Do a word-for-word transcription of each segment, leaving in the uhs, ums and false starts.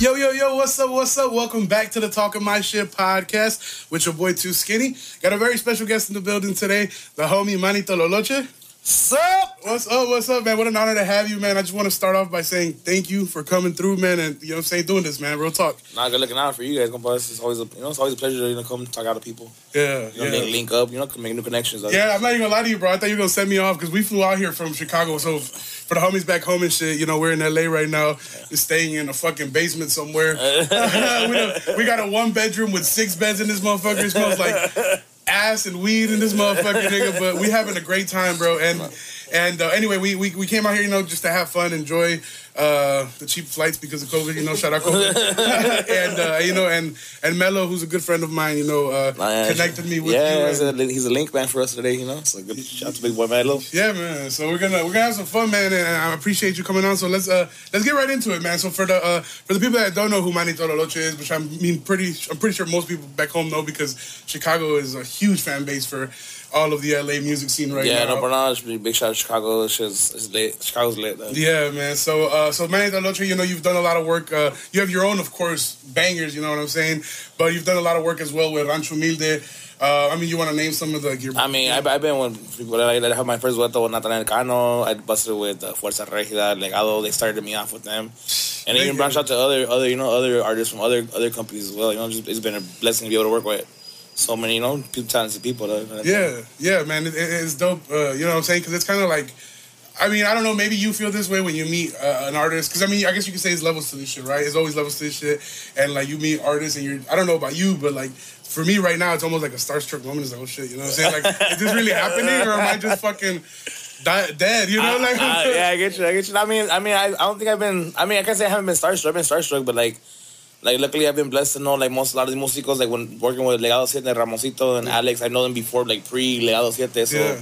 Yo, yo, yo, what's up, what's up? Welcome back to the Talking My Shit podcast with your boy Too Skinny. Got a very special guest in the building today, the homie Manito Loloche. Sup? What's up, what's up, man? What an honor to have you, man. I just want to start off by saying thank you for coming through, man, and, you know what I'm saying, doing this, man. Real talk. Nah, good looking out for you guys, compas. It's always a, you know, it's always a pleasure to, you know, come talk out to people. Yeah, you know, yeah. Make, link up, you know, make new connections. Like. Yeah, I'm not even going to lie to you, bro. I thought you were going to send me off because we flew out here from Chicago, so... For the homies back home and shit, you know, we're in L A right now. Yeah. We're staying in a fucking basement somewhere. we, a, we got a one bedroom with six beds in this motherfucker. It smells like ass and weed in this motherfucker, nigga. But we having a great time, bro. And and uh, anyway, we, we we came out here, you know, just to have fun, enjoy uh, the cheap flights because of COVID. You know, shout out COVID. and uh, you know, and and Mello, who's a good friend of mine, you know, uh, nah, connected me with yeah, you. Yeah, and... he's a link man for us today. You know, so good shout out to Big Boy Mello. Yeah, man. So we're gonna we're gonna have some fun, man. And I appreciate you coming on. So let's uh, let's get right into it, man. So for the uh, for the people that don't know who Manito Loloche is, which I mean, pretty I'm pretty sure most people back home know because Chicago is a huge fan base for all of the L A music scene right yeah, now. Yeah, no, but now it's a big shout out to Chicago. It's, just, it's lit. Chicago's lit, though. Yeah, man. So, uh, so Manito Loloche, you know, you've done a lot of work. Uh, you have your own, of course, bangers, you know what I'm saying? But you've done a lot of work as well with Rancho Humilde. Uh, I mean, you want to name some of the... Your, I mean, I've, I've been with people that I, that I have my first dueto with Nathan Elcano. I busted with uh, Fuerza Regida, Legado. They started me off with them. And they even branched out to other, other, you know, other artists from other other companies as well. You know, just, it's been a blessing to be able to work with so many, you know, people, talented people. Though. Yeah, yeah, man. It, it, it's dope. Uh, you know what I'm saying? Because it's kind of like, I mean, I don't know. Maybe you feel this way when you meet uh, an artist. Because, I mean, I guess you could say it's levels to this shit, right? It's always levels to this shit. And, like, you meet artists and you're, I don't know about you, but, like, for me right now, it's almost like a starstruck moment. It's like, oh, shit, you know what I'm saying? Like, is this really happening or am I just fucking... Die, dead, you know, I, like I, yeah, I get you, I get you. I mean, I mean, I, I don't think I've been. I mean, I can't say I haven't been starstruck. I've been starstruck, but like, like luckily I've been blessed to know like most a lot of the músicos. Like when working with Legado Siete, Ramocito, and yeah. Alex, I know them before like pre Legado Siete, so. Yeah.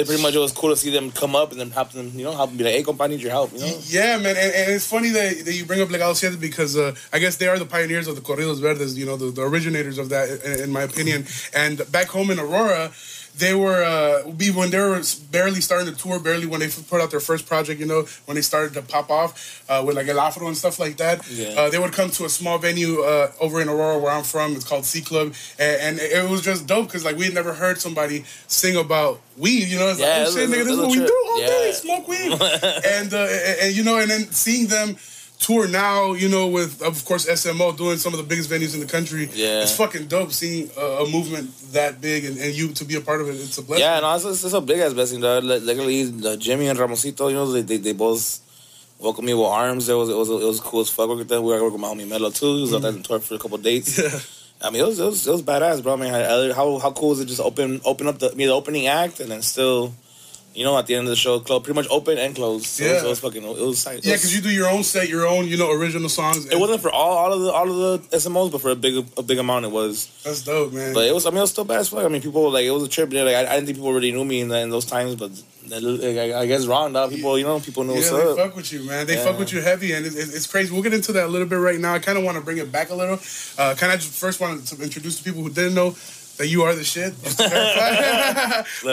It pretty much it was cool to see them come up and then help them, you know, help them be like, hey, compa, I need your help, you know? Yeah, man, and, and it's funny that, that you bring up Legado Siete because uh, I guess they are the pioneers of the Corridos Verdes, you know, the, the originators of that, in, in my opinion. And back home in Aurora, they were, uh, be when they were barely starting to tour, barely when they put out their first project, you know, when they started to pop off uh, with like El Afro and stuff like that, yeah. uh, they would come to a small venue uh, over in Aurora where I'm from. It's called C Club. And, and it was just dope because, like, we had never heard somebody sing about weed, you know? It's yeah, like, oh, shit, nigga, this is what trip. We do all yeah. day, smoke weed. and, uh, and, and, you know, and then seeing them tour now, you know, with, of course, S M O doing some of the biggest venues in the country. Yeah. It's fucking dope seeing uh, a movement that big and, and you to be a part of it. It's a blessing. Yeah, no, it's a, it's a big-ass blessing, though. Luckily, like, like, Jimmy and Ramosito, you know, they, they, they both... Welcome me with arms. It was it was it was cool as fuck working with them. We were working with my homie Mello too. He was out there on tour for a couple of dates. Yeah. I mean, it was, it was it was badass, bro. I mean, how how cool is it just open open up the me the opening act and then still. You know, at the end of the show, club pretty much open and closed. So yeah, so it was fucking. It was tight. Yeah, because you do your own set, your own, you know, original songs. It wasn't for all, all of the all of the S M Os, but for a big a big amount, it was. That's dope, man. But it was. I mean, it was still bad as fuck. I mean, people like it was a trip. Like I, I didn't think people really knew me in, in those times, but like, I, I guess wrong though. People, you know, people knew. Yeah, what's they up. Fuck with you, man. They yeah. fuck with you heavy, and it's, it's crazy. We'll get into that a little bit right now. I kind of want to bring it back a little. Uh, kind of first wanted to introduce to people who didn't know. That you are the shit. Let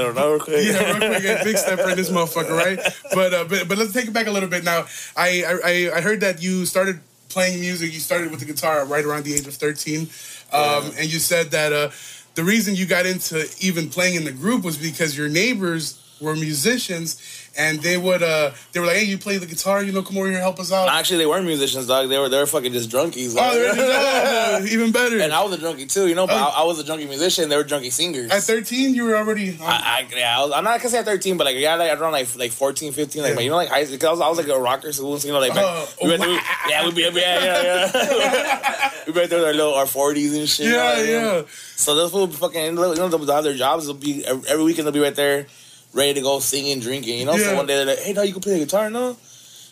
her know real quick. Yeah, real quick. Yeah, big stepper in this motherfucker, right? But, uh, but but let's take it back a little bit now. I, I I heard that you started playing music. You started with the guitar right around the age of thirteen. Um, yeah. And you said that uh, the reason you got into even playing in the group was because your neighbors were musicians, and they would uh, they were like, "Hey, you play the guitar, you know, come over here, help us out." No, actually, they weren't musicians, dog. They were they were fucking just drunkies. Like. Oh, they were just, uh, even better. And I was a drunkie too, you know. But oh. I, I was a drunkie musician. They were drunkie singers. At thirteen, you were already. Um, I, I, yeah, I was, I'm not gonna say at thirteen, but like yeah, like around like like fourteen, fifteen, like yeah. you know, like I, cause I was I was like a rocker, so you know, like back, uh, we were, wow. yeah, we'd be yeah, yeah, yeah. we were there with our little our forties and shit. Yeah, you know, yeah. So those people fucking, you know, they'll have their jobs. They'll be every weekend. They'll be right there. Ready to go singing, drinking, you know. Yeah. So one day they're like, "Hey, no, you can play the guitar, no?"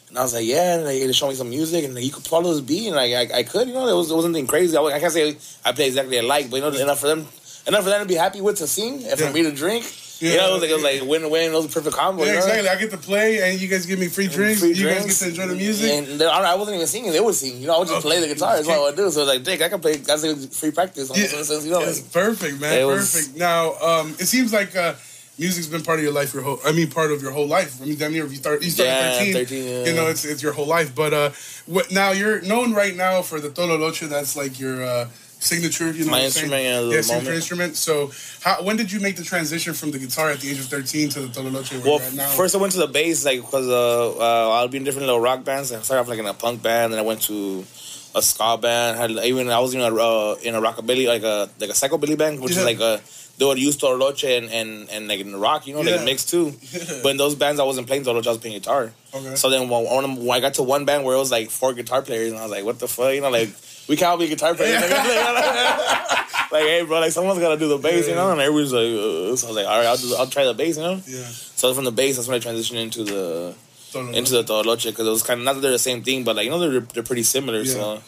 And I was like, "Yeah." And they showed me some music, and like, you could follow this beat, and like, I, I could, you know. It was it wasn't anything crazy. I, I can't say I play exactly alike, but you know, enough for them, enough for them to be happy with to sing, and yeah. for me to drink. Yeah. You know, it was like, it was like win-win. It was a perfect combo. Yeah, you know? Exactly. I get to play, and you guys give me free drinks. Free you drinks. guys get to enjoy the music. And then, I wasn't even singing; they would sing. You know, I would just okay. play the guitar. That's what I would do. So it was like, Dick, I can play. That's like free practice. Yeah. So, so, so, you know, it's like, perfect, man. It perfect. Was, now, um, it seems like. Uh, music's been part of your life, your whole, I mean, part of your whole life. I mean, damn near, if you start, you start yeah, at thirteen, thirteen, yeah. You know, it's it's your whole life. But uh, what now you're known right now for the Tololoche, that's like your uh, signature, you know My what I'm instrument, saying? yeah, the yes, moment. Your instrument. So how, when did you make the transition from the guitar at the age of thirteen to the Tololoche? Well, right now? First I went to the bass, like, because uh, uh, I'll be in different little rock bands. I started off, like, in a punk band, and I went to a ska band. I had, even I was in a, uh, in a rockabilly, like a like a psychobilly band, which yeah. is like a... They would use Tololoche and, and, and like in rock, you know, yeah. like mix too. Yeah. But in those bands, I wasn't playing Tololoche, I was playing guitar. Okay. So then when I got to one band where it was like four guitar players, and I was like, what the fuck? You know, like, we can't all be guitar players. Like, like, hey, bro, like, someone's got to do the bass, yeah. you know? And everybody's like, ugh. So I was like, all right, I'll, do, I'll try the bass, you know? Yeah. So from the bass, that's when I transitioned into the Tololoche. into the Tololoche, because it was kind of, not that they're the same thing, but like, you know, they're, they're pretty similar, yeah. so...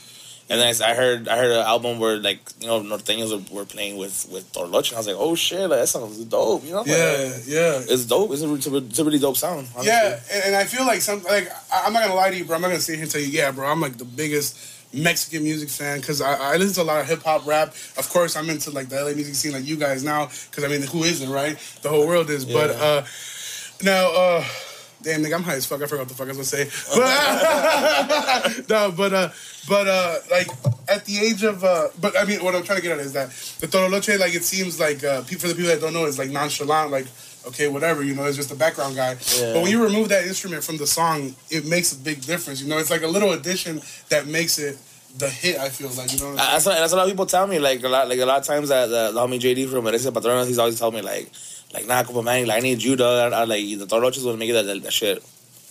And then I heard I heard an album where, like, you know, Norteños were, were playing with, with Tololoche, and I was like, oh, shit, like, that sounds dope, you know? Like, yeah, yeah. It's dope. It's a, it's a really dope sound. Honestly. Yeah, and I feel like, some, like, I'm not going to lie to you, bro. I'm not going to sit here and tell you, yeah, bro, I'm, like, the biggest Mexican music fan, because I, I listen to a lot of hip-hop, rap. Of course, I'm into, like, the L A music scene, like you guys now, because, I mean, who isn't, right? The whole world is. Yeah. But uh, now... Uh, Damn, nigga, I'm high as fuck. I forgot what the fuck I was going to say. But, no, but, uh, but uh, like, at the age of... Uh, but, I mean, what I'm trying to get at is that the Tololoche, like, it seems like, uh, for the people that don't know, is, like, nonchalant, like, okay, whatever, you know, it's just a background guy. Yeah. But when you remove that instrument from the song, it makes a big difference, you know? It's like a little addition that makes it the hit, I feel like, you know what I'm saying? That's what a lot of people tell me, like, a lot like a lot of times that uh, the homie J D from Mereza Patrona, he's always told me, like, like, nah, Copa man, like, I need you, dog. I, I, like, the Tololoche is going to make it that, that, that shit,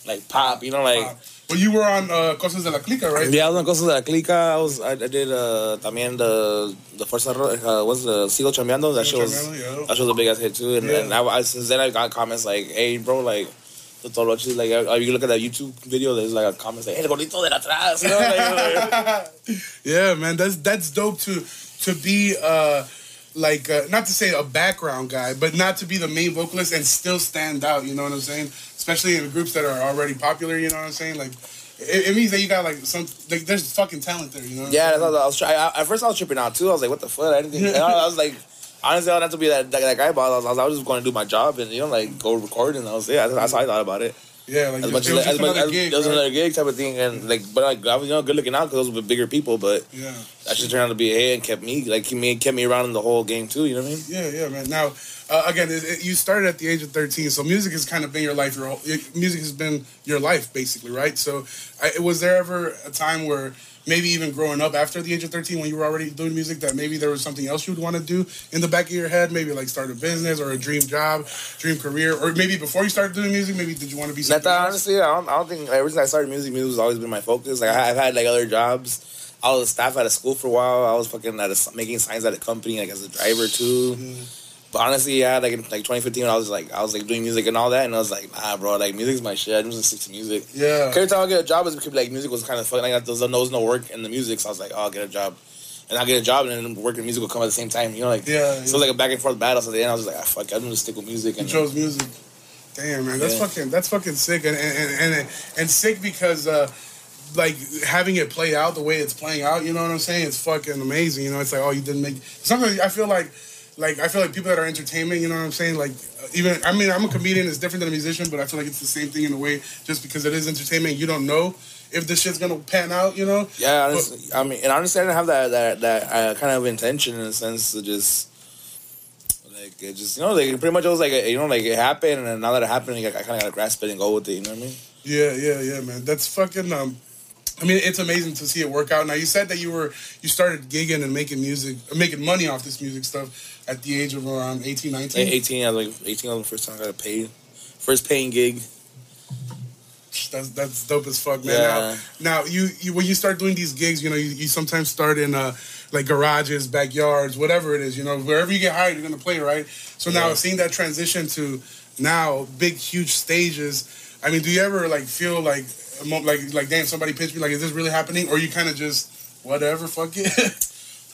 like, pop, you know, like... Wow. Well, you were on uh, Cosas de la Clica, right? Yeah, I was on Cosas de la Clica. I was, I, I did, uh, también the, the Fuerza Regida, uh, what's the, Sigo Chambiando, that shit was, yeah. that shit was a big ass hit, too, and, yeah. and I, I, since then I got comments like, hey, bro, like, the Tololoche, like, if you look at that YouTube video, there's, like, a comment like, hey, el gordito de la atrás, you know, like, like... Yeah, man, that's, that's dope to, to be, uh... like, uh, not to say a background guy, but not to be the main vocalist and still stand out, you know what I'm saying? Especially in groups that are already popular, you know what I'm saying? Like, it, it means that you got, like, some, like, there's fucking talent there, you know what yeah, I'm saying? Yeah, I was, I was I, at first I was tripping out, too. I was like, what the fuck? I didn't think, and I, I was like, honestly, I don't have to be that, that, that guy, but I was, I was just going to do my job and, you know, like, go record, and I was, yeah, that's how I thought about it. Yeah, like, as much it was as, just as, another as, gig, as, right? another gig type of thing, and like, but like, I was, you know, good looking out because those were bigger people, but yeah, that shit turned out to be a hit and kept me, like, kept me, kept me around in the whole game too. You know what I mean? Yeah, yeah, man. Now, uh, again, it, it, you started at the age of thirteen, so music has kind of been your life. Your whole, your, music has been your life, basically, right? So, I, was there ever a time where maybe even growing up after the age of thirteen, when you were already doing music, that maybe there was something else you'd want to do in the back of your head? Maybe like start a business or a dream job, dream career, or maybe before you started doing music, maybe did you want to be something Nathan, else? Honestly, I don't, I don't think, like, ever since I started music, music has always been my focus. Like, I've had, like, other jobs. I was a staff at a school for a while. I was fucking at a, making signs at a company, like, as a driver too. Mm. But honestly, yeah, like in like twenty fifteen, I was like, I was like doing music and all that, and I was like, nah, bro, like music's my shit. I'm just gonna stick to music. Yeah. Every time I get a job, it's because like music was kind of fun. Like there was, there was no work in the music, so I was like, oh, I'll get a job, and I'll get a job, and then work and music will come at the same time. You know, like yeah. yeah. So it was like a back and forth battle. So at the end, I was like, ah, fuck, I'm gonna stick with music. And you chose music. Damn, man, that's yeah. fucking that's fucking sick, and and and and, and sick because. Uh, like, having it play out the way it's playing out, you know what I'm saying? It's fucking amazing, you know? It's like, oh, you didn't make... Sometimes I feel like, like, I feel like people that are entertainment, you know what I'm saying? Like, even... I mean, I'm a comedian, it's different than a musician, but I feel like it's the same thing in a way, just because it is entertainment, you don't know if this shit's gonna pan out, you know? Yeah, honestly, but, I mean, and honestly, I didn't have that, that, that uh, kind of intention in a sense to just... Like, it just, you know, like, pretty much it was like, a, you know, like, it happened, and now that it happened, like, I kind of gotta grasp it and go with it, you know what I mean? Yeah, yeah, yeah, man. That's fucking... um. I mean, it's amazing to see it work out. Now, you said that you were you started gigging and making music, making money off this music stuff at the age of around eighteen, nineteen? eighteen, I was like, eighteen, I was the first time I got a paid, first paying gig. That's that's dope as fuck, man. Yeah. Now, now you, you when you start doing these gigs, you know, you, you sometimes start in uh, like garages, backyards, whatever it is, you know, wherever you get hired, you're gonna play, right? So yeah. now, seeing that transition to now big, huge stages. I mean, do you ever like feel like, like, like, damn, somebody pitched me, like, is this really happening? Or you kind of just, whatever, fuck it?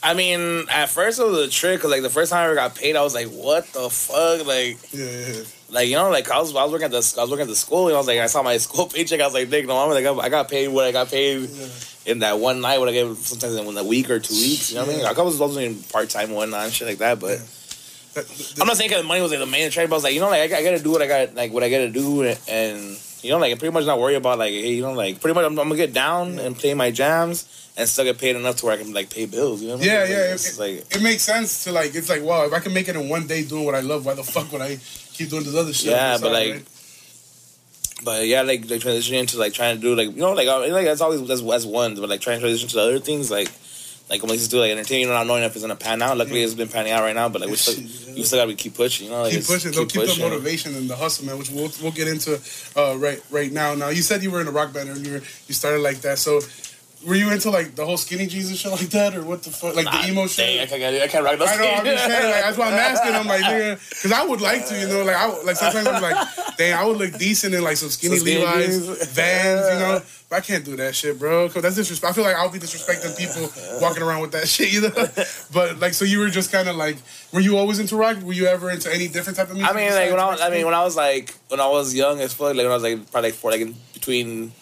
I mean, at first it was a trick, because, like, the first time I ever got paid, I was like, what the fuck? Like, yeah, yeah. like you know, like, I was, I was working at the, I was working at the school, and I was like, I saw my school paycheck, I was like, Nick, no, I'm like, I got paid what I got paid yeah. in that one night, what I gave, sometimes in a week or two weeks, you know what yeah. I mean? Like, I was also doing part-time and whatnot and shit like that, but... Yeah. I'm not saying because the money was like the main attraction, but I was like, you know, like I, I gotta do what I got, like what I gotta do, and, and you know, like pretty much not worry about like, hey, you know, like pretty much I'm, I'm gonna get down and play my jams and still get paid enough to where I can like pay bills. You know what I mean? Yeah, like, yeah. It's it, like it makes sense to like it's like wow, if I can make it in one day doing what I love, why the fuck would I keep doing this other shit? Yeah, but like. Right? But yeah, like, like transitioning to like trying to do like you know like like that's always that's, that's one, but like trying to transition to the other things like like I'm like just do like entertainment, you know, not knowing if it's gonna pan out. Luckily, yeah. It's been panning out right now, but like we still yeah. you still gotta keep pushing, you know. Like, keep pushing, keep, keep pushing. The motivation and the hustle, man. Which we'll we'll get into uh, right right now. Now you said you were in a rock band earlier. You started like that, so. Were you into, like, the whole skinny jeans and shit like that? Or what the fuck? Like, nah, the emo shit? I can't, I can't rock those I know, I'm just saying. Like, that's why I'm asking. I'm like, nigga. Because I would like to, you know. Like, I like sometimes I'm like, dang, I would look decent in, like, some skinny, some skinny Levi's, jeans. Vans, you know. But I can't do that shit, bro. Because that's disrespectful. I feel like I'll be disrespecting people walking around with that shit either. But, like, so you were just kind of, like, were you always into rock? Were you ever into any different type of music? I mean, like, when I was, I mean, when I was, like, when I was young as fuck, like, when I was, like, probably, like, four, like, in between...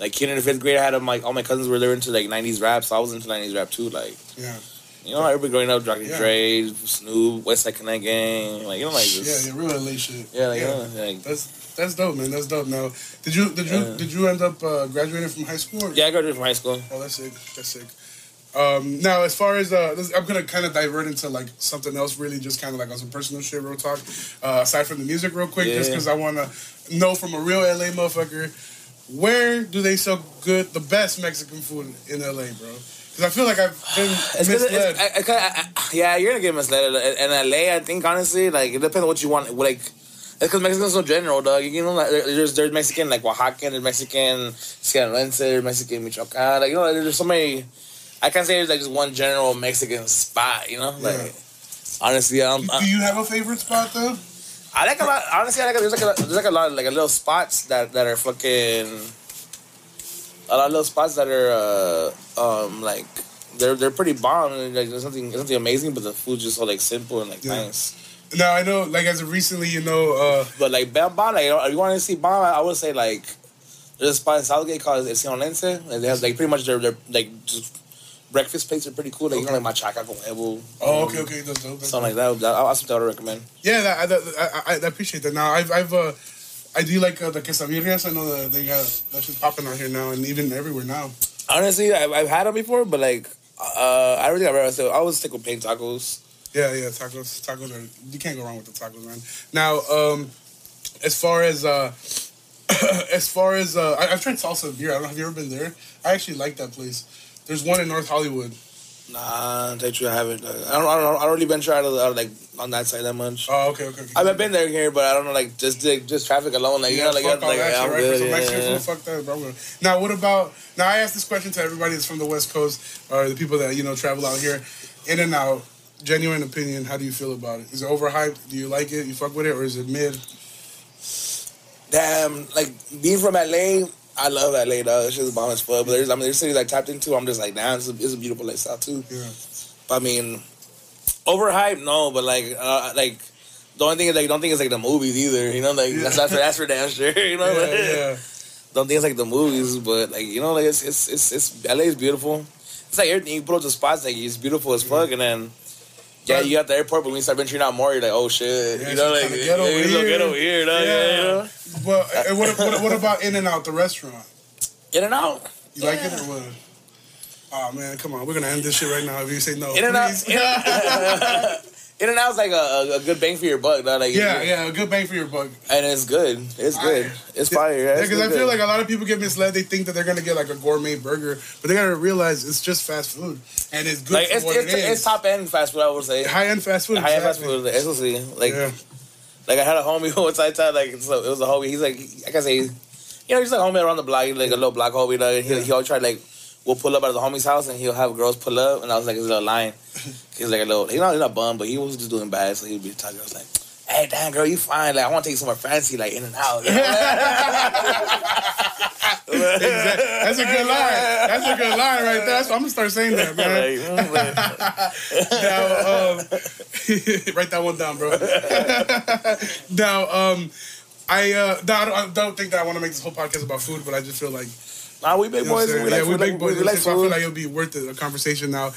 Like, kid in the fifth grade, I had them, like, all my cousins were there into, like, nineties rap, so I was into nineties rap, too, like. Yeah. You know, everybody growing up, Doctor yeah. Dre, Snoop, Westside Connect Gang, like, you know, like, this. Yeah, yeah, real L A shit. Yeah, like, yeah. You know, like. That's, that's dope, man, that's dope. Now, did you, did you, yeah. did you end up uh, graduating from high school? Or? Yeah, I graduated from high school. Oh, that's sick, that's sick. Um, now, as far as, uh, this, I'm going to kind of divert into, like, something else, really, just kind of, like, on some personal shit, real talk, uh, aside from the music real quick, yeah. just because I want to know from a real L A motherfucker, where do they sell good, the best Mexican food in L A, bro? Because I feel like I've been it's misled. It's, I, I, I, yeah, you're gonna get misled in L A. I think honestly, like it depends on what you want. Like, it's because Mexicans are so general, dog. You know, like there's there's Mexican like Oaxacan, there's Mexican Esseon Lense, Mexican Michoacan. Like you know, there's so many. I can't say there's like just one general Mexican spot. You know, like yeah. honestly, I'm, do, do you have a favorite spot though? I like a lot. Honestly, I like a, there's like a there's like a lot of like a little spots that, that are fucking a lot of little spots that are uh, um like they're they're pretty bomb. And like there's something something amazing, but the food's just so like simple and like yeah. nice. Now I know like as of recently, you know, uh, but like Bamba, like if you want to see Bamba, I would say like there's a spot in Southgate called Esseon Lense, and they have like pretty much their their like just. Breakfast plates are pretty cool. Like, okay. You know, like machaca con huevo. Oh, okay, okay. That's dope. That's something dope. Like that. that. That's something I would recommend. Yeah, that, that, I, I, I appreciate that. Now, I've, I've, uh, I do like uh, the quesadillas. I know the, they got, that's just popping out here now and even everywhere now. Honestly, I've, I've had them before, but like, uh, I really, I I always stick with plain tacos. Yeah, yeah, tacos. Tacos are, you can't go wrong with the tacos, man. Now, um, as far as, uh, as far as, uh, I, I've tried salsa beer. I don't know, have you ever been there? I actually like that place. There's one in North Hollywood. Nah, I you, I haven't. I don't. I don't. I don't really venture out of, out of like on that side that much. Oh, okay, okay. okay. I've been there here, but I don't know. Like just like, just traffic alone, like yeah, you know, like, fuck all like, that like, shit, right? Good, yeah. Mexican food, fuck that, bro. Now, what about? Now, I asked this question to everybody that's from the West Coast or the people that you know travel out here, in and out. Genuine opinion. How do you feel about it? Is it overhyped? Do you like it? You fuck with it, or is it mid? Damn, like being from L A. I love L A, dog. It's just bomb as fuck. But there's, I mean, there's cities I tapped into. I'm just like, damn, it's a, it's a beautiful lifestyle too. Yeah. But I mean, overhyped, no. But like, uh, like the only thing is like, don't think it's like the movies either. You know, like yeah. that's that's for, that's for damn sure. You know, yeah, like, yeah. Don't think it's like the movies, but like you know, like it's it's it's, it's L A is beautiful. It's like everything you put up the spots, like it's beautiful as fuck, yeah. and then. Yeah, you got the airport, but when you start venturing out more, you're like, oh shit, yeah, you know, like get over yeah, here, get over here, no? yeah. yeah you know? But and what, what, what about In-N-Out, the restaurant? In-N-Out, you yeah. like it or what? Oh man, come on, we're gonna end this shit right now if you say no. In-N-Out, In-N-Out's like a, a good bang for your buck, though. Like yeah, yeah, a good bang for your buck, and it's good, it's I, good, it's fire. Yeah, because yeah, I feel good. Like a lot of people get misled. They think that they're gonna get like a gourmet burger, but they gotta realize it's just fast food, and it's good. Like, for it's, what it's, it is. It's top end fast food, I would say. High end fast food, high end exactly. fast food. It's like, yeah. like I had a homie once I tried. Like so it was a homie. He's like, I can say, you know, he's like a homie around the block. He's like a little block homie. Like, he, yeah. he always tried like. We'll pull up out of the homie's house and he'll have girls pull up. And I was like, his little line. He's like a little, he's not, he's not bum, but he was just doing bad. So he'd be talking. I was like, hey, damn, girl, you fine. Like, I want to take you somewhere fancy, like in and out. Exactly. That's a good line. That's a good line right there. That's what, I'm going to start saying that, man. Now, um, write that one down, bro. Now, um, I, uh, now, I, don't, I don't think that I want to make this whole podcast about food, but I just feel like, Nah, we big boys. You know we like yeah, food, we big like, boys. We like so I feel like it'll be worth it, a conversation now.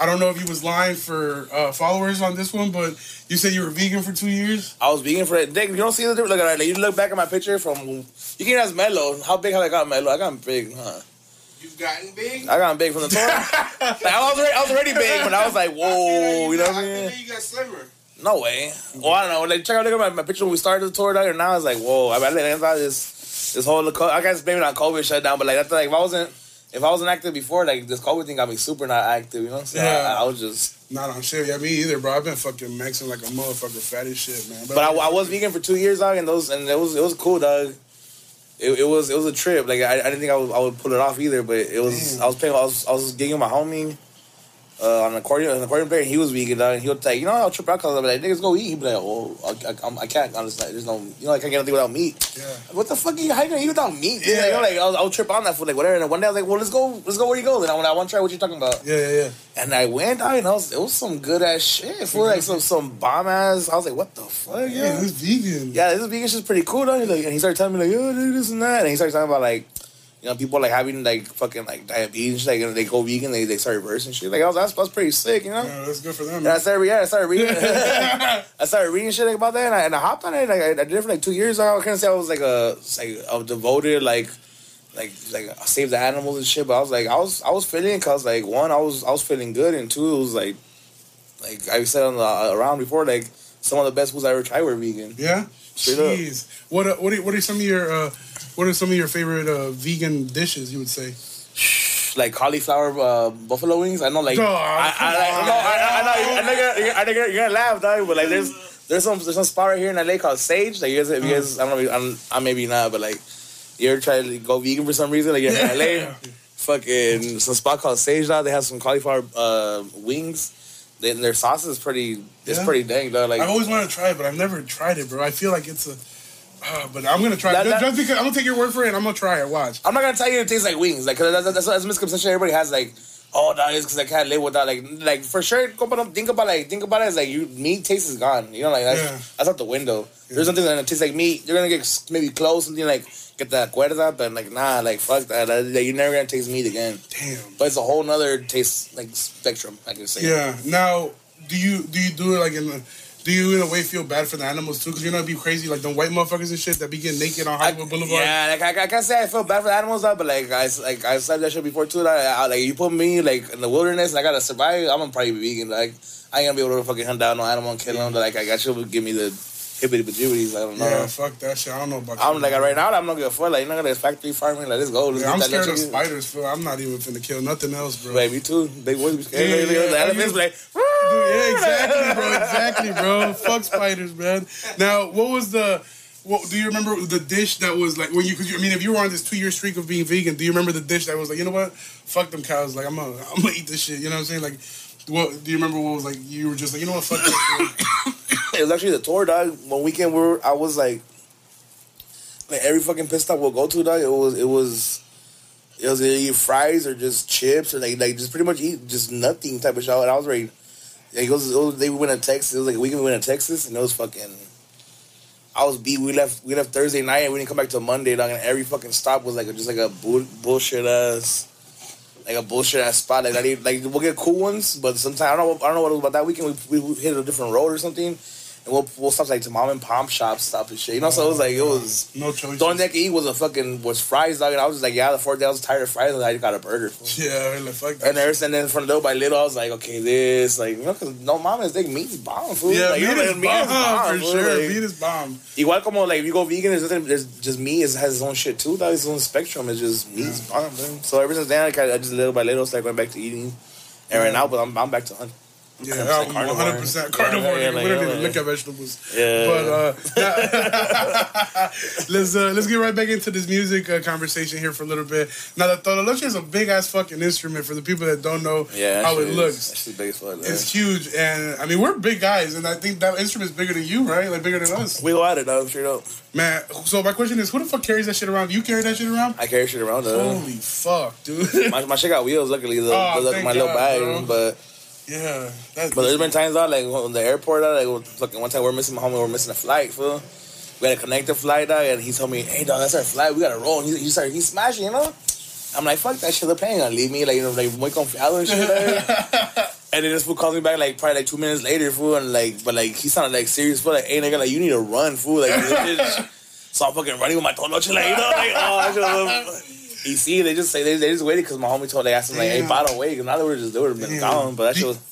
I don't know if you was lying for uh, followers on this one, but you said you were vegan for two years. I was vegan for that. You don't see the difference. Look at it. Like, you look back at my picture from you can ask Mello. How big have I got Mello? I got big, huh? You've gotten big. I got big from the tour. Like, I was already, I was already big, but I was like, whoa, you know what I mean? You got slimmer. No way. Well, I don't know. Like, check out look at my, my picture when we started the tour. There now, it's like, whoa. I mean, I thought this this whole I guess maybe not COVID shut down, but like I thought, like if I wasn't. If I wasn't active before, like, this COVID thing got me super not active, you know? So yeah. I, I was just... Not on shit. Yeah, me either, bro. I've been fucking maxing like a motherfucker fat as shit, man. But, but I, I was vegan for two years, dog, and those and it was it was cool, dog. It, it was it was a trip. Like, I, I didn't think I would, I would pull it off either, but it was... Damn. I was playing... I was, I was gigging with my homie uh, on an accordion, an accordion player, and he was vegan, dog, and he would like, you know, I'll trip out because I'll be like, niggas, go eat. He'd be like, oh, I, I, I'm, I can't, honestly. Like, there's no... You know, I can't get anything without meat. Yeah. What the fuck are you, how you gonna eat without meat? Yeah. Like, you know, like, I, was, I would trip on that food, like, whatever. And then one day I was like, well, let's go, let's go where you go. Then I, I want to try what you're talking about. Yeah, yeah, yeah. And I went out and I was, it was some good ass shit. Food, like some, some bomb ass. I was like, what the fuck? Yeah, yeah. This vegan. Yeah, this vegan shit's pretty cool, though. Like, and he started telling me, like, yo, dude, this and that. And he started talking about, like, you know, people, like, having, like, fucking, like, diabetes, like, and they go vegan, they, they start reversing shit. Like, I was, I was, I was pretty sick, you know? Yeah, that's good for them, man. And I started, yeah, I started reading. I started reading shit like, about that, and I, and I hopped on it, like, I, I did it for, like, two years. I couldn't say I was, like, a, like, a devoted, like, like, like, I saved the animals and shit, but I was, like, I was, I was feeling it, because, like, one, I was, I was feeling good, and two, it was, like, like, I said on the around before, like, some of the best foods I ever tried were vegan. Yeah? Straight Jeez. Up. What, uh, what, are, what are some of your, uh... What are some of your favorite uh, vegan dishes, you would say? Like cauliflower uh, buffalo wings? I know, like... Oh, I, I, like no, I, I, I know, I know you're, I know you're, you're going to laugh, dog, but, like, there's there's some there's some spot right here in L A called Sage. Like, you guys, if you guys I don't know, I'm, I maybe not, but, like, you ever try to go vegan for some reason? Like, you're in L A, fucking... Some spot called Sage, dog. They have some cauliflower uh, wings. They, and their sauce is pretty... It's yeah. pretty dang, dog. Like, I've always wanted to try it, but I've never tried it, bro. I feel like it's a... Uh, but I'm gonna try. That, that, just because I'm gonna take your word for it, and I'm gonna try it. Watch. I'm not gonna tell you it tastes like wings, like because that's, that's, that's a misconception everybody has. Like, oh, that is because I can't live without. Like, like for sure. Think about like think about it as like you meat taste is gone. You know, like that's, yeah. that's out the window. Yeah. There's something that tastes like meat. You're gonna get maybe close something like get that cuerda, but like nah, like fuck that. Like, you're never gonna taste meat again. Damn. But it's a whole nother taste like spectrum. I can say. Yeah. Now, do you do you do it like in the Do you, in a way, feel bad for the animals, too? Because you're going to be crazy, like, them white motherfuckers and shit that be getting naked on Hollywood I, Boulevard. Yeah, like, I, I can't say I feel bad for the animals, though, but, like, I like I slept that shit before, too. Like, I, like, you put me, like, in the wilderness, and I got to survive, I'm going to probably be vegan. Like, I ain't going to be able to fucking hunt down no animal and kill them. But, like, I got you to give me the hibbity-bajibities. I don't know. Yeah, fuck that shit. I don't know about that. I'm, like, right now, I'm not going to fuck. Like, you're not going to factory farming. Like, let's go. Let's yeah, I'm scared of spiders, fool. I'm not even finna kill nothing else, bro. Like, me, too. Big boys be scared. Yeah, yeah, yeah. The elephants be like, dude, yeah, exactly, bro. Exactly, bro. Fuck spiders, man. Now, what was the? What, do you remember the dish that was like when you? Cause you, I mean, if you were on this two-year streak of being vegan, do you remember the dish that was like, you know what? Fuck them cows. Like I'm gonna, I'm gonna eat this shit. You know what I'm saying? Like, what? Do you remember what was like? You were just like, you know what? Fuck this. It was actually the tour, dog. One weekend we were, I was like, like every fucking pit stop we'll go to, dog. It was, it was. It was either eat fries or just chips or like, like just pretty much eat just nothing type of shit. And I was ready. Like it was, it was, they went to Texas. It was like a weekend we went to Texas, and it was fucking. I was beat. We left. We left Thursday night, and we didn't come back till Monday. Dog, and every fucking stop was like a, just like a bull, bullshit ass, like a bullshit ass spot. Like, even, like we'll get cool ones, but sometimes I don't know. I don't know what it was about that weekend. We, we hit a different road or something. And we'll, we'll stop like to mom and pop shops, stop and shit. You know, oh, so it was like, it was... No choice. The only thing I could eat was a fucking... Was fries, dog. And I was just like, yeah, the fourth day I was tired of fries and I just got a burger. Fool. Yeah, really, fuck that. And ever since then, from little by little, I was like, okay, this... Like, you know, because no mamas, they meat is bomb, fool. Yeah, like, meat, you know, is like, meat is bomb, for fool. Sure. Like, meat is bomb. Igual como, like, if you go vegan, there's nothing... There's just meat. It has its own shit, too. That is its own spectrum. It's just meat is bomb, man. So ever since then, I, kinda, I just little by little started going back to eating. And right now, but I'm, I'm back to hunting. Yeah, one hundred percent carnivore. carnivore. Yeah, yeah, like, we don't even yeah, look at vegetables. Yeah. But uh, let's uh, let's get right back into this music uh, conversation here for a little bit. Now, the Tololoche is a big ass fucking instrument for the people that don't know yeah, how it is. Looks. That's the biggest one. It's huge, and I mean we're big guys, and I think that instrument's bigger than you, right? Like bigger than us. We go at it, I'm sure though. Man, so my question is, who the fuck carries that shit around? You carry that shit around? I carry shit around. Though. Holy fuck, dude! my, my shit got wheels. Luckily, though, oh, look, my God, little bag, bro. But. Yeah, that's but there's been times out like on the airport, out like fucking one time we're missing my homie, we're missing a flight, fool. We had to connect the flight, dog, and he told me, "Hey, dog, that's our flight. We gotta roll." And he, he started, he's smashing, you know. I'm like, "Fuck that shit, the plane gonna leave me." Like you know, like we confiado and shit. Like. And then this fool calls me back like probably like two minutes later, fool, and like but like he sounded like serious, fool, like, hey nigga, like you need to run, fool, like so I'm fucking running with my Tololoche, like you know, like oh, you see, they just say they, they just waited because my homie told they asked him like, hey, by the way, because now they were just they would have been Damn. gone, but that shit was.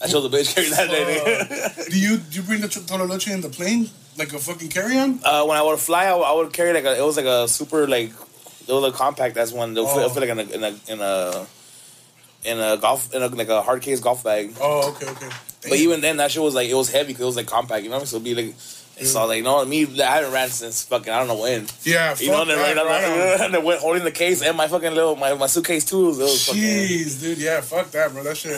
I showed the bitch carry that uh, day, nigga. Do you do you bring the Tololoche in the plane like a fucking carry on? Uh, when I would fly, I would, I would carry like a, it was like a super like it was a compact. That's one. It would oh. feel, feel like in a in a in a, in a golf in a, like a hard case golf bag. Oh, okay, okay. Damn. But even then, that shit was like it was heavy because it was like compact. You know what I mean? So it'd be like. Mm. So like, you know, me, I haven't ran since fucking I don't know when. Yeah, fuck you know, and right, right right went holding the case and my fucking little my, my suitcase too. It was fucking, jeez, dude, yeah, fuck that, bro. That shit.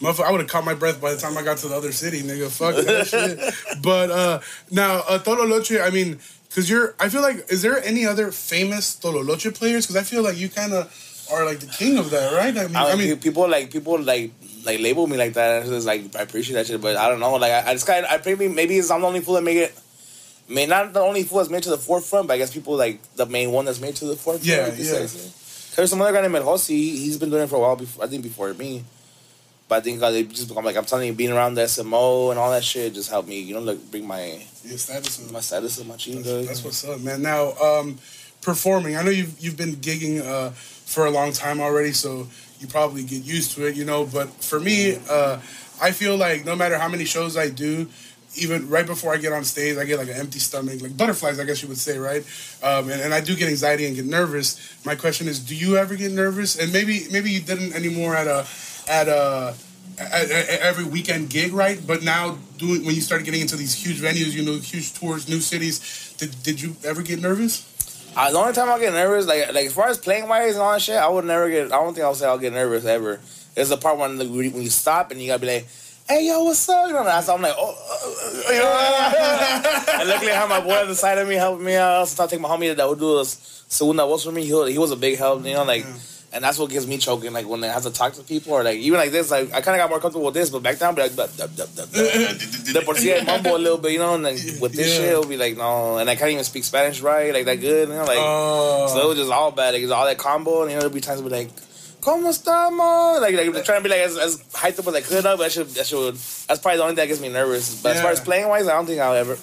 Motherfucker, I would have caught my breath by the time I got to the other city, nigga. Fuck that shit. But uh, now, uh, Tololoche, I mean, because you're, I feel like, is there any other famous Tololoche players? Because I feel like you kind of are like the king of that, right? I mean, I mean, I mean people like, people like, like label me like that. It's like, I appreciate that shit, but I don't know. Like, I, I just kind of, I maybe, maybe it's, I'm the only fool that make it. I mean, not the only fool that's made to the forefront, but I guess people like the main one that's made to the forefront. Yeah, like yeah. There's some other guy named Mereza. He's been doing it for a while, before, I think before me. But I think uh, they just become like I'm telling you, being around the S M O and all that shit just helped me, you know, like bring my Your status up. my status of my chingo. That's, that's what's up, man. Now, um, performing, I know you've you've been gigging uh, for a long time already, so you probably get used to it, you know. But for me, uh, I feel like no matter how many shows I do, even right before I get on stage, I get like an empty stomach, like butterflies, I guess you would say, right? Um, and, and I do get anxiety and get nervous. My question is, do you ever get nervous? And maybe maybe you didn't anymore at a at a at, at every weekend gig, right? But now, doing when you started getting into these huge venues, you know, huge tours, new cities, did did you ever get nervous? Uh, the only time I get nervous, like like as far as playing wise and all that shit, I would never get. I don't think I'll say I'll get nervous ever. There's the part when the, when you stop and you gotta be like, hey, yo, what's up? You know, so I'm like, oh, uh, you know. And luckily I had my boy on the side of me helping me out. So I take my homie that would do a segunda voz for me. He, he was a big help, you know, like, and that's what gets me choking, like, when I have to talk to people or, like, even like this, like, I kind of got more comfortable with this, but back down, be like, de por sí, I mumble a little bit, you know, and then with this shit, it'll be like, no, and I can't even speak Spanish right, like, that good, you know, like, so it was just all bad, like, it's all that combo, and, you know, there'll be times where, like, ¿Cómo estamos? Like, like trying to be like as, as hyped up as I could up. That should, that should, that's probably the only thing that gets me nervous. But yeah. As far as playing wise, I don't think I'll ever.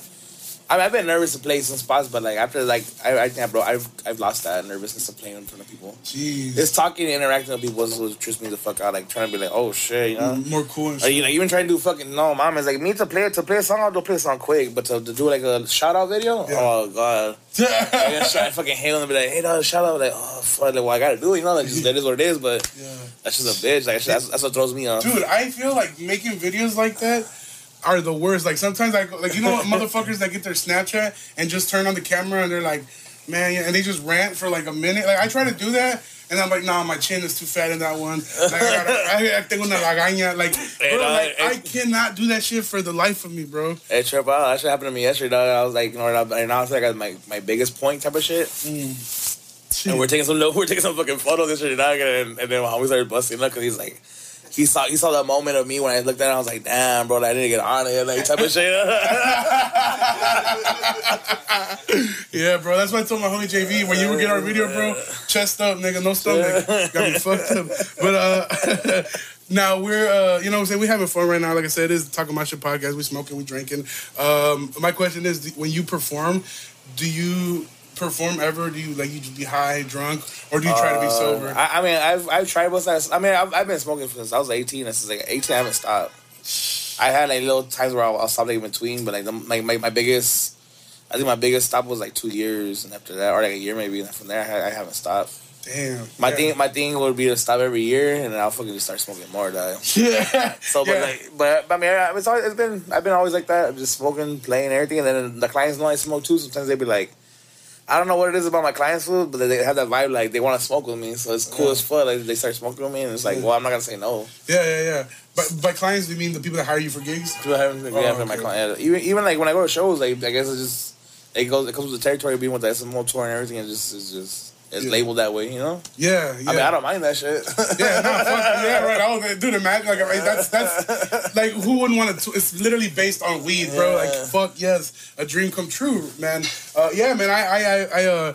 I mean, I've been nervous to play some spots, but like after like I, I think I bro, I've I've lost that nervousness of playing in front of people. Jeez, it's talking and interacting with people is what trips me the fuck out. Like trying to be like, oh shit, you know, more cool. And shit. Or, you know, even trying to do fucking no, mom is like me to play to play a song. I'll do play a song quick, but to, to do like a shout out video, yeah. Oh god, I gotta try and fucking hail and be like, hey, no, shout out, like oh fuck, like well I gotta do it, you know, like just, that is what it is. But yeah. That's just a bitch. Like that's, that's what throws me off. Dude, I feel like making videos like that are the worst. Like sometimes I go, like you know motherfuckers that get their Snapchat and just turn on the camera and they're like, man, yeah, and they just rant for like a minute. Like I try to do that and I'm like, nah, my chin is too fat in that one. Like I gotta, I tengo una lagaña. Like, bro, like I cannot do that shit for the life of me, bro. Hey, trip out. That shit happened to me yesterday, dog. I was like, you know, and I, and I was like, my my biggest point type of shit. Mm. And we're taking some, we're taking some fucking photos and shit, dog. And, and then my homie started busting up because he's like. He saw he saw that moment of me when I looked at it. I was like, "Damn, bro, like, I didn't get on it, like type of shit." Yeah, bro, that's why I told my homie J V when you would get our video, bro. Chest up, nigga, no stomach, got me fucked up. But uh, now we're uh, you know what I'm saying, we having fun right now. Like I said, it is the Talking My Shit podcast. We smoking, we drinking. Um, my question is, when you perform, do you? Perform ever? Do you like you just be high, drunk, or do you try uh, to be sober? I, I mean, I've I've tried both sides. I mean, I've, I've been smoking since I was eighteen. And since like eighteen, I haven't stopped. I had like little times where I'll, I'll stop like in between, but like the, my, my my biggest, I think my biggest stop was like two years, and after that, or like a year maybe, and from there I, I haven't stopped. Damn. My yeah. thing, my thing would be to stop every year, and then I'll fucking just start smoking more, dog. Yeah. So, but yeah. like, but, but I mean, I, it's, always, it's been I've been always like that. I'm just smoking, playing, everything, and then the clients know I smoke too. Sometimes they be like. I don't know what it is about my clients' food, but they have that vibe, like, they want to smoke with me, so it's cool yeah. as fuck. Like, they start smoking with me, and it's like, well, I'm not going to say no. Yeah, yeah, yeah. But by clients, do you mean the people that hire you for gigs? People that hire me for gigs, oh, yeah, okay. my clients. Even, even, like, when I go to shows, like, I guess it's just, it goes, it comes with the territory of being with the S M O tour and everything, and just, it's just... It's yeah. labeled that way, you know? Yeah, yeah. I mean, I don't mind that shit. Yeah, no, fuck. Yeah, right. I was, dude, imagine, like, right, that's, that's, like, who wouldn't want to, it's literally based on weed, bro. Yeah. Like, fuck, yes, a dream come true, man. Uh, yeah, man, I, I, I, uh,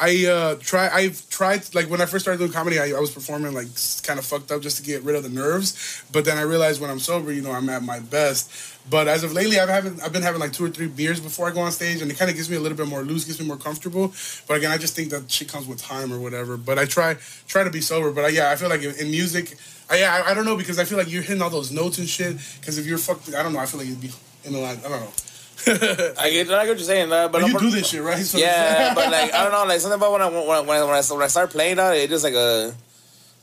I uh, try. I've tried, like, when I first started doing comedy, I, I was performing, like, kind of fucked up just to get rid of the nerves. But then I realized when I'm sober, you know, I'm at my best. But as of lately, I've haven't. I've been having like two or three beers before I go on stage, and it kind of gives me a little bit more loose, gives me more comfortable. But again, I just think that shit comes with time or whatever. But I try try to be sober. But I, yeah, I feel like in music, I, yeah, I, I don't know, because I feel like you're hitting all those notes and shit. Because if you're fucked, I don't know. I feel like you'd be in a lot. I don't know. I get I get what you're saying, uh, but you I'm, do this shit, right? So yeah, but like I don't know, like something about when I when I, when I, when I start playing out, it just like a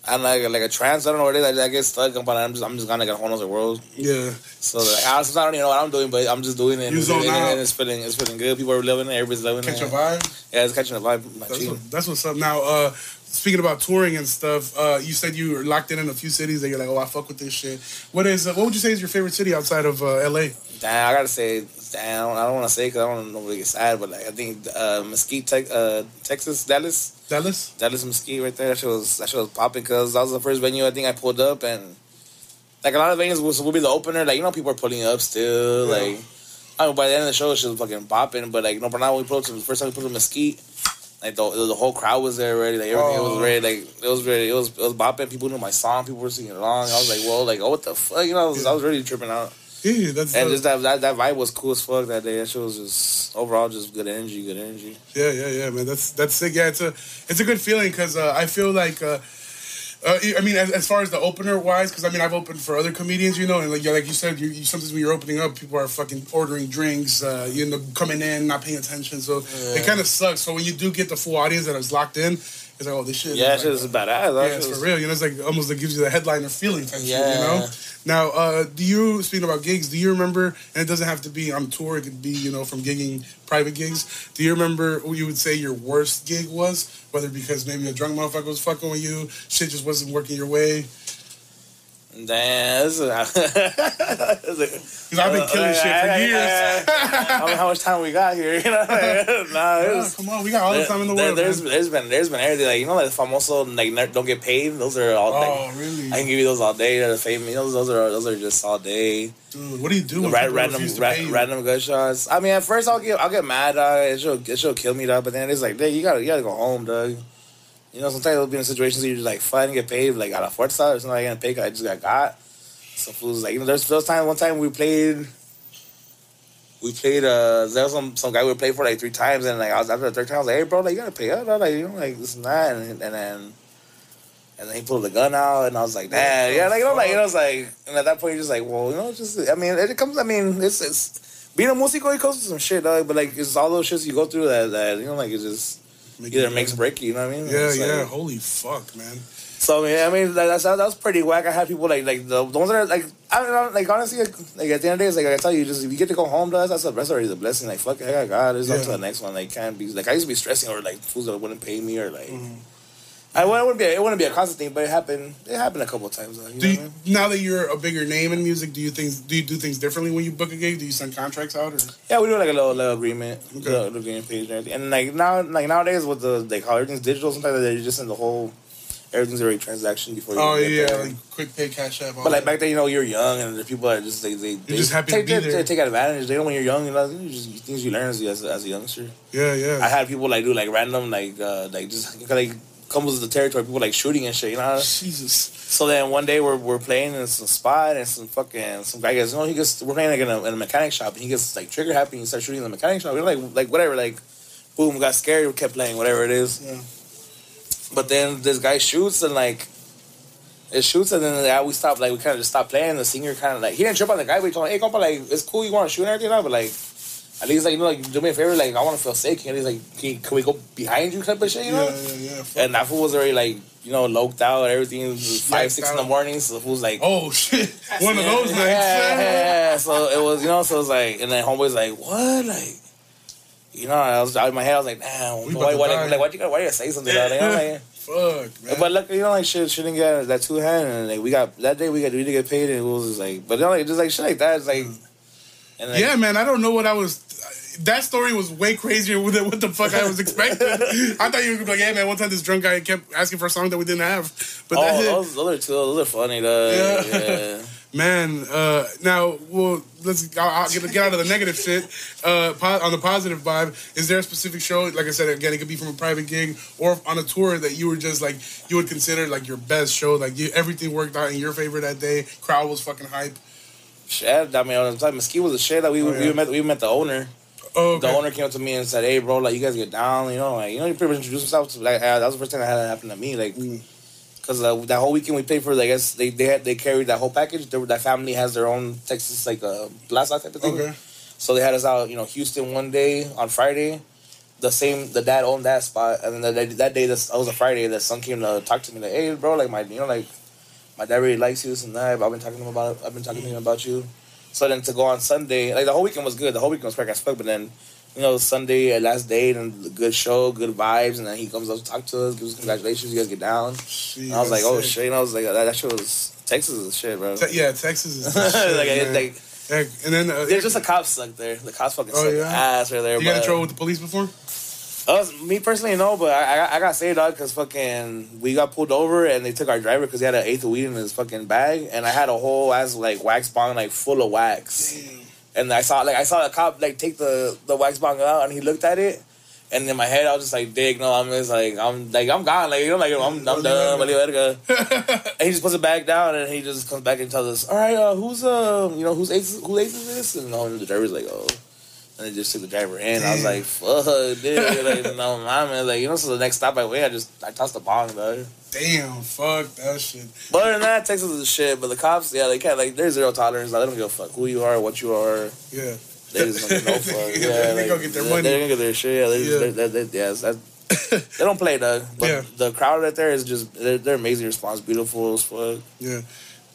I don't know, like a, like a trance. I don't know what it is. I, I get stuck, but I'm just I'm just gonna get a whole other world. Yeah. So like, I, I don't even know what I'm doing, but I'm just doing it. You zone out. And it's feeling it's feeling good. People are loving it. Everybody's loving it. Catch a vibe. Yeah, it's catching a vibe. That's, what, that's what's up. Now, uh, speaking about touring and stuff, uh, you said you were locked in in a few cities that you're like, oh, I fuck with this shit. What is uh, what would you say is your favorite city outside of uh, L A? Damn, I gotta say. I don't, don't want to say because I don't know nobody gets sad, but like I think uh, Mesquite, te- uh, Texas, Dallas, Dallas, Dallas, Mesquite, right there. That shit was that shit was popping because that was the first venue I think I pulled up, and like a lot of venues will, will be the opener. Like you know, people are pulling up still. Yeah. Like I mean, by the end of the show, it was fucking popping. But like no, but now we pulled up to the first time we pulled up to Mesquite. Like the, the whole crowd was there already. Like everything oh. was ready. Like it was ready. It was it was bopping. People knew my song. People were singing along. I was like, well, like oh, what the fuck? You know, I was, I was really tripping out. Yeah, that's and just that, that that vibe was cool as fuck that day. That shit was just overall just good energy, good energy. Yeah, yeah, yeah, man. That's that's sick. Yeah, it's a it's a good feeling because uh, I feel like uh, uh, I mean as, as far as the opener wise, because I mean I've opened for other comedians, you know, and like yeah, like you said, you, you sometimes when you're opening up, people are fucking ordering drinks, uh, you know, coming in, not paying attention, so yeah. It kind of sucks. So when you do get the full audience that is locked in. It's like, oh, this shit. Yeah, that shit is badass. Yeah, it's for real. You know, it's like almost like gives you the headliner feeling type yeah. shit, you know? Now, uh, do you, speaking about gigs, do you remember, and it doesn't have to be on tour, it could be, you know, from gigging private gigs, do you remember what you would say your worst gig was? Whether because maybe a drunk motherfucker was fucking with you, shit just wasn't working your way? Damn, that's because I've been killing uh, shit for years. I don't know how much time we got here. You know, like, nah, it was, come on, we got all the time in the there, world. There's, there's been, there's been everything. Like you know, like Famoso, like Don't Get Paid. Those are all. Oh, like, really? I can give you those all day. They're the famous. You know, those are, those are just all day. Dude, what do you do? When ra- random, ra- random gunshots. I mean, at first I'll get, I'll get mad, dog. It should, it should kill me, dog. But then it's like, dude, you gotta, you gotta go home, dog. You know, sometimes it'll be in situations where you're just like, fun, get paid, like, out of Fuerza, or something I didn't pay because I just got got. Some fools, like, you know, there's those times, one time we played, we played, uh, there was some, some guy we played for, like, three times, and, like, I was after the third time, I was like, hey, bro, like, you gotta pay up, bro. Like, you know, like, this and that, and, and then, and then he pulled the gun out, and I was like, damn, yeah, like, you know, like, you know, it's like, and at that point, you're just like, well, you know, just, I mean, it comes, I mean, it's, it's, being a músico, it goes to some shit, dog, but, like, it's all those shits you go through that, that, you know, like, it's just, Make Either it makes or break you, you know what I mean? Yeah, like, yeah. Holy fuck, man. So I mean, I mean, like, that's, that was pretty whack. I had people like, like the, the ones that are like, I don't know, like honestly, like, like at the end of the day, it's like, like I tell you, just if you get to go home, to us, that's a, that's already a blessing. Like fuck, I got God. It's yeah. on to the next one. Like can't be like I used to be stressing over like fools that wouldn't pay me or like. Mm-hmm. I it wouldn't be a, it wouldn't be a constant thing, but it happened. It happened a couple of times. Though, you do know you, what I mean? Now that you're a bigger name in music, do you things do you do things differently when you book a gig? Do you send contracts out? Or? Yeah, we do like a little, little agreement, okay. little, little agreement page, and everything. And like now, like nowadays with the like how everything's digital, sometimes they just send the whole everything's already transaction before. You oh get yeah, there. Like quick pay, cash app. But like that. Back then, you know, you're young, and the people are just they they, they just happy take, to be they, there. They take advantage. They don't when you're young, you know, you just things you learn as, as as a youngster. Yeah, yeah. I had people like do like random like uh, like just like. Comes with the territory, people like shooting and shit, you know. Jesus. So then one day we're we're playing in some spot and some fucking some guy goes, you know, he gets we're playing like in a, in a mechanic shop and he gets like trigger happy and he starts shooting in the mechanic shop. We're like like whatever, like boom, got scared, we kept playing whatever it is. Yeah. But then this guy shoots and like it shoots and then like, we stop like we kind of just stopped playing. The singer kind of like he didn't trip on the guy, but he told him, hey compa, like it's cool, you want to shoot and everything, but like. At least, like, you know, like, do me a favor, like, I want to feel safe. And he's like, can, can we go behind you type of shit, you know? Yeah, yeah, yeah. And that fool was already, like, you know, loked out and everything. It was five, six in the morning. So the fool's like... Oh, shit. One yeah, of those nights. Yeah, yeah, yeah. So it was, you know, so it was like... And then homeboy's like, what? Like, you know, I was out in my head. I was like, damn. Why, why, like, like, why do you gotta say something? Yeah. Like, I'm like... Fuck, man. But luckily, you know, like, shit, shit didn't get that two-hand. And, like, we got... That day, we got we didn't get paid. And it was just like... But, you know, like, just, like, shit like that. It's like... And like, yeah, man, I don't know what I was... That story was way crazier than what the fuck I was expecting. I thought you were going to be like, hey, man, one time this drunk guy kept asking for a song that we didn't have. But oh, that those, those are two. Those are funny, though. Yeah. yeah. Man, uh, now, well, let's. I'll, I'll get, get out of the negative shit. Uh, po- on the positive vibe, is there a specific show? Like I said, again, it could be from a private gig or on a tour that you were just like you would consider like your best show. Like you, everything worked out in your favor that day. Crowd was fucking hype. Shit, I mean, I'm talking Mesquite was a shit. Like we oh, yeah. we met we met the owner. Oh, okay. The owner came up to me and said, "Hey, bro, like you guys get down, you know, like you know, you pretty much introduced yourself." To, like that was the first time that had that happen to me, like. Mm. Cause uh, that whole weekend we paid for, like, I guess they they had, they carried that whole package. They, that family has their own Texas like a uh, plaza type of thing. Okay. So they had us out, you know, Houston one day on Friday. The same, the dad owned that spot, and then the, that day, this, that was a Friday. The son came to talk to me like, "Hey, bro, like my, you know, like my dad really likes you, this and that. I've been talking to him about, I've been talking to him about you." So then to go on Sunday, like the whole weekend was good. The whole weekend was crack as fuck. But then, you know, Sunday, last day, and good show, good vibes, and then he comes up to talk to us, gives us congratulations, you guys get down. Jeez, and I was like, oh, sick. Shit. And I was like, that, that shit was... Texas is shit, bro. Te- yeah, Texas is shit, like, it, like, yeah, and then... Uh, there's just the cops suck there. The cops fucking oh, suck yeah? ass right there, bro. You got in trouble with the police before? Uh, me personally, no, but I, I, I got saved, dog, because fucking... We got pulled over, and they took our driver because he had an eighth of weed in his fucking bag, and I had a whole ass, like, wax bong, like, full of wax. Damn. And I saw like I saw a cop like take the, the wax bong out, and he looked at it, and in my head I was just like, "Dig, no, I'm just like I'm like I'm gone, like you know, like I'm I'm done." And he just puts it back down, and he just comes back and tells us, "All right, uh, who's uh you know who's ace who ace is this?" And all the driver's like, "Oh," and they just took the driver in. I was like, "Fuck, dude!" Like, no, my man, like you know. So the next stop I went, I just I tossed the bong, though. Damn, fuck that shit. But other than that, Texas is shit. But the cops, yeah, they can't, like, there's zero tolerance. Like, they don't give a fuck who you are, what you are. Yeah. They just don't give no fuck. Yeah, yeah, they like, gonna get their yeah, money. They're gonna get their shit. Yeah, they just, yeah. They're, they're, they're, yeah, that, they don't play, Doug. But yeah. The crowd right there is just, they're, they're amazing response, beautiful as fuck. Yeah.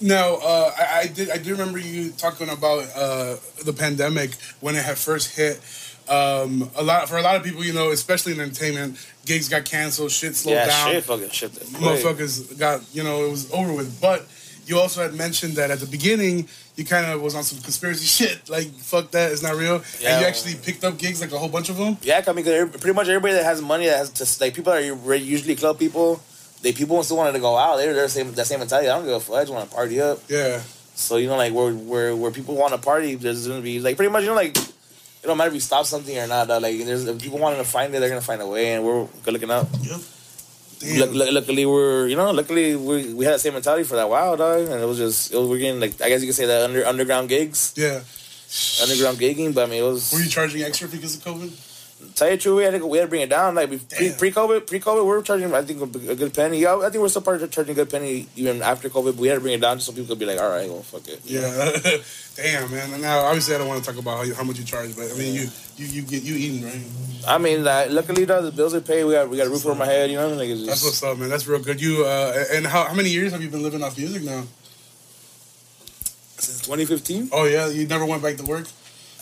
Now, uh, I, I did, I do remember you talking about uh, the pandemic when it had first hit. Um, a lot for a lot of people, you know, especially in entertainment, gigs got canceled, shit slowed yeah, down. Yeah, shit fucking shit. Motherfuckers got, you know, it was over with. But you also had mentioned that at the beginning, you kind of was on some conspiracy shit, like fuck that, it's not real. Yeah. And you actually picked up gigs, like a whole bunch of them. Yeah, I mean, cause pretty much everybody that has money that has to, like, people are usually club people. They people still wanted to go out. They're they're same that same mentality. I don't give a fuck. I just want to party up. Yeah. So you know, like where where where people want to party, there's gonna be like pretty much, you know, like. It don't matter if you stop something or not. Like, there's if people wanting to find it, they're gonna find a way, and we're good looking up. Yep. L- l- luckily, we're you know, luckily we we had the same mentality for that while, dog, and it was just it was, we're getting like I guess you could say that under underground gigs. Yeah. Underground gigging, but I mean it was. Were you charging extra because of COVID? Tell you the truth, we had to go, we had to bring it down. Like pre pre COVID, pre COVID, we were charging I think a good penny. I, I think we're still part of charging a good penny even after COVID. But we had to bring it down just so people could be like, all right, well, fuck it. Yeah. Damn, man. And now, obviously, I don't want to talk about how, you, how much you charge, but I mean, you you you get you eating, right? I mean, like, luckily, though, the bills are paid. We got we got a roof over my head. You know, like it's just... That's what's up, man. That's real good. You uh, and how how many years have you been living off music now? Since twenty fifteen. Oh yeah, you never went back to work.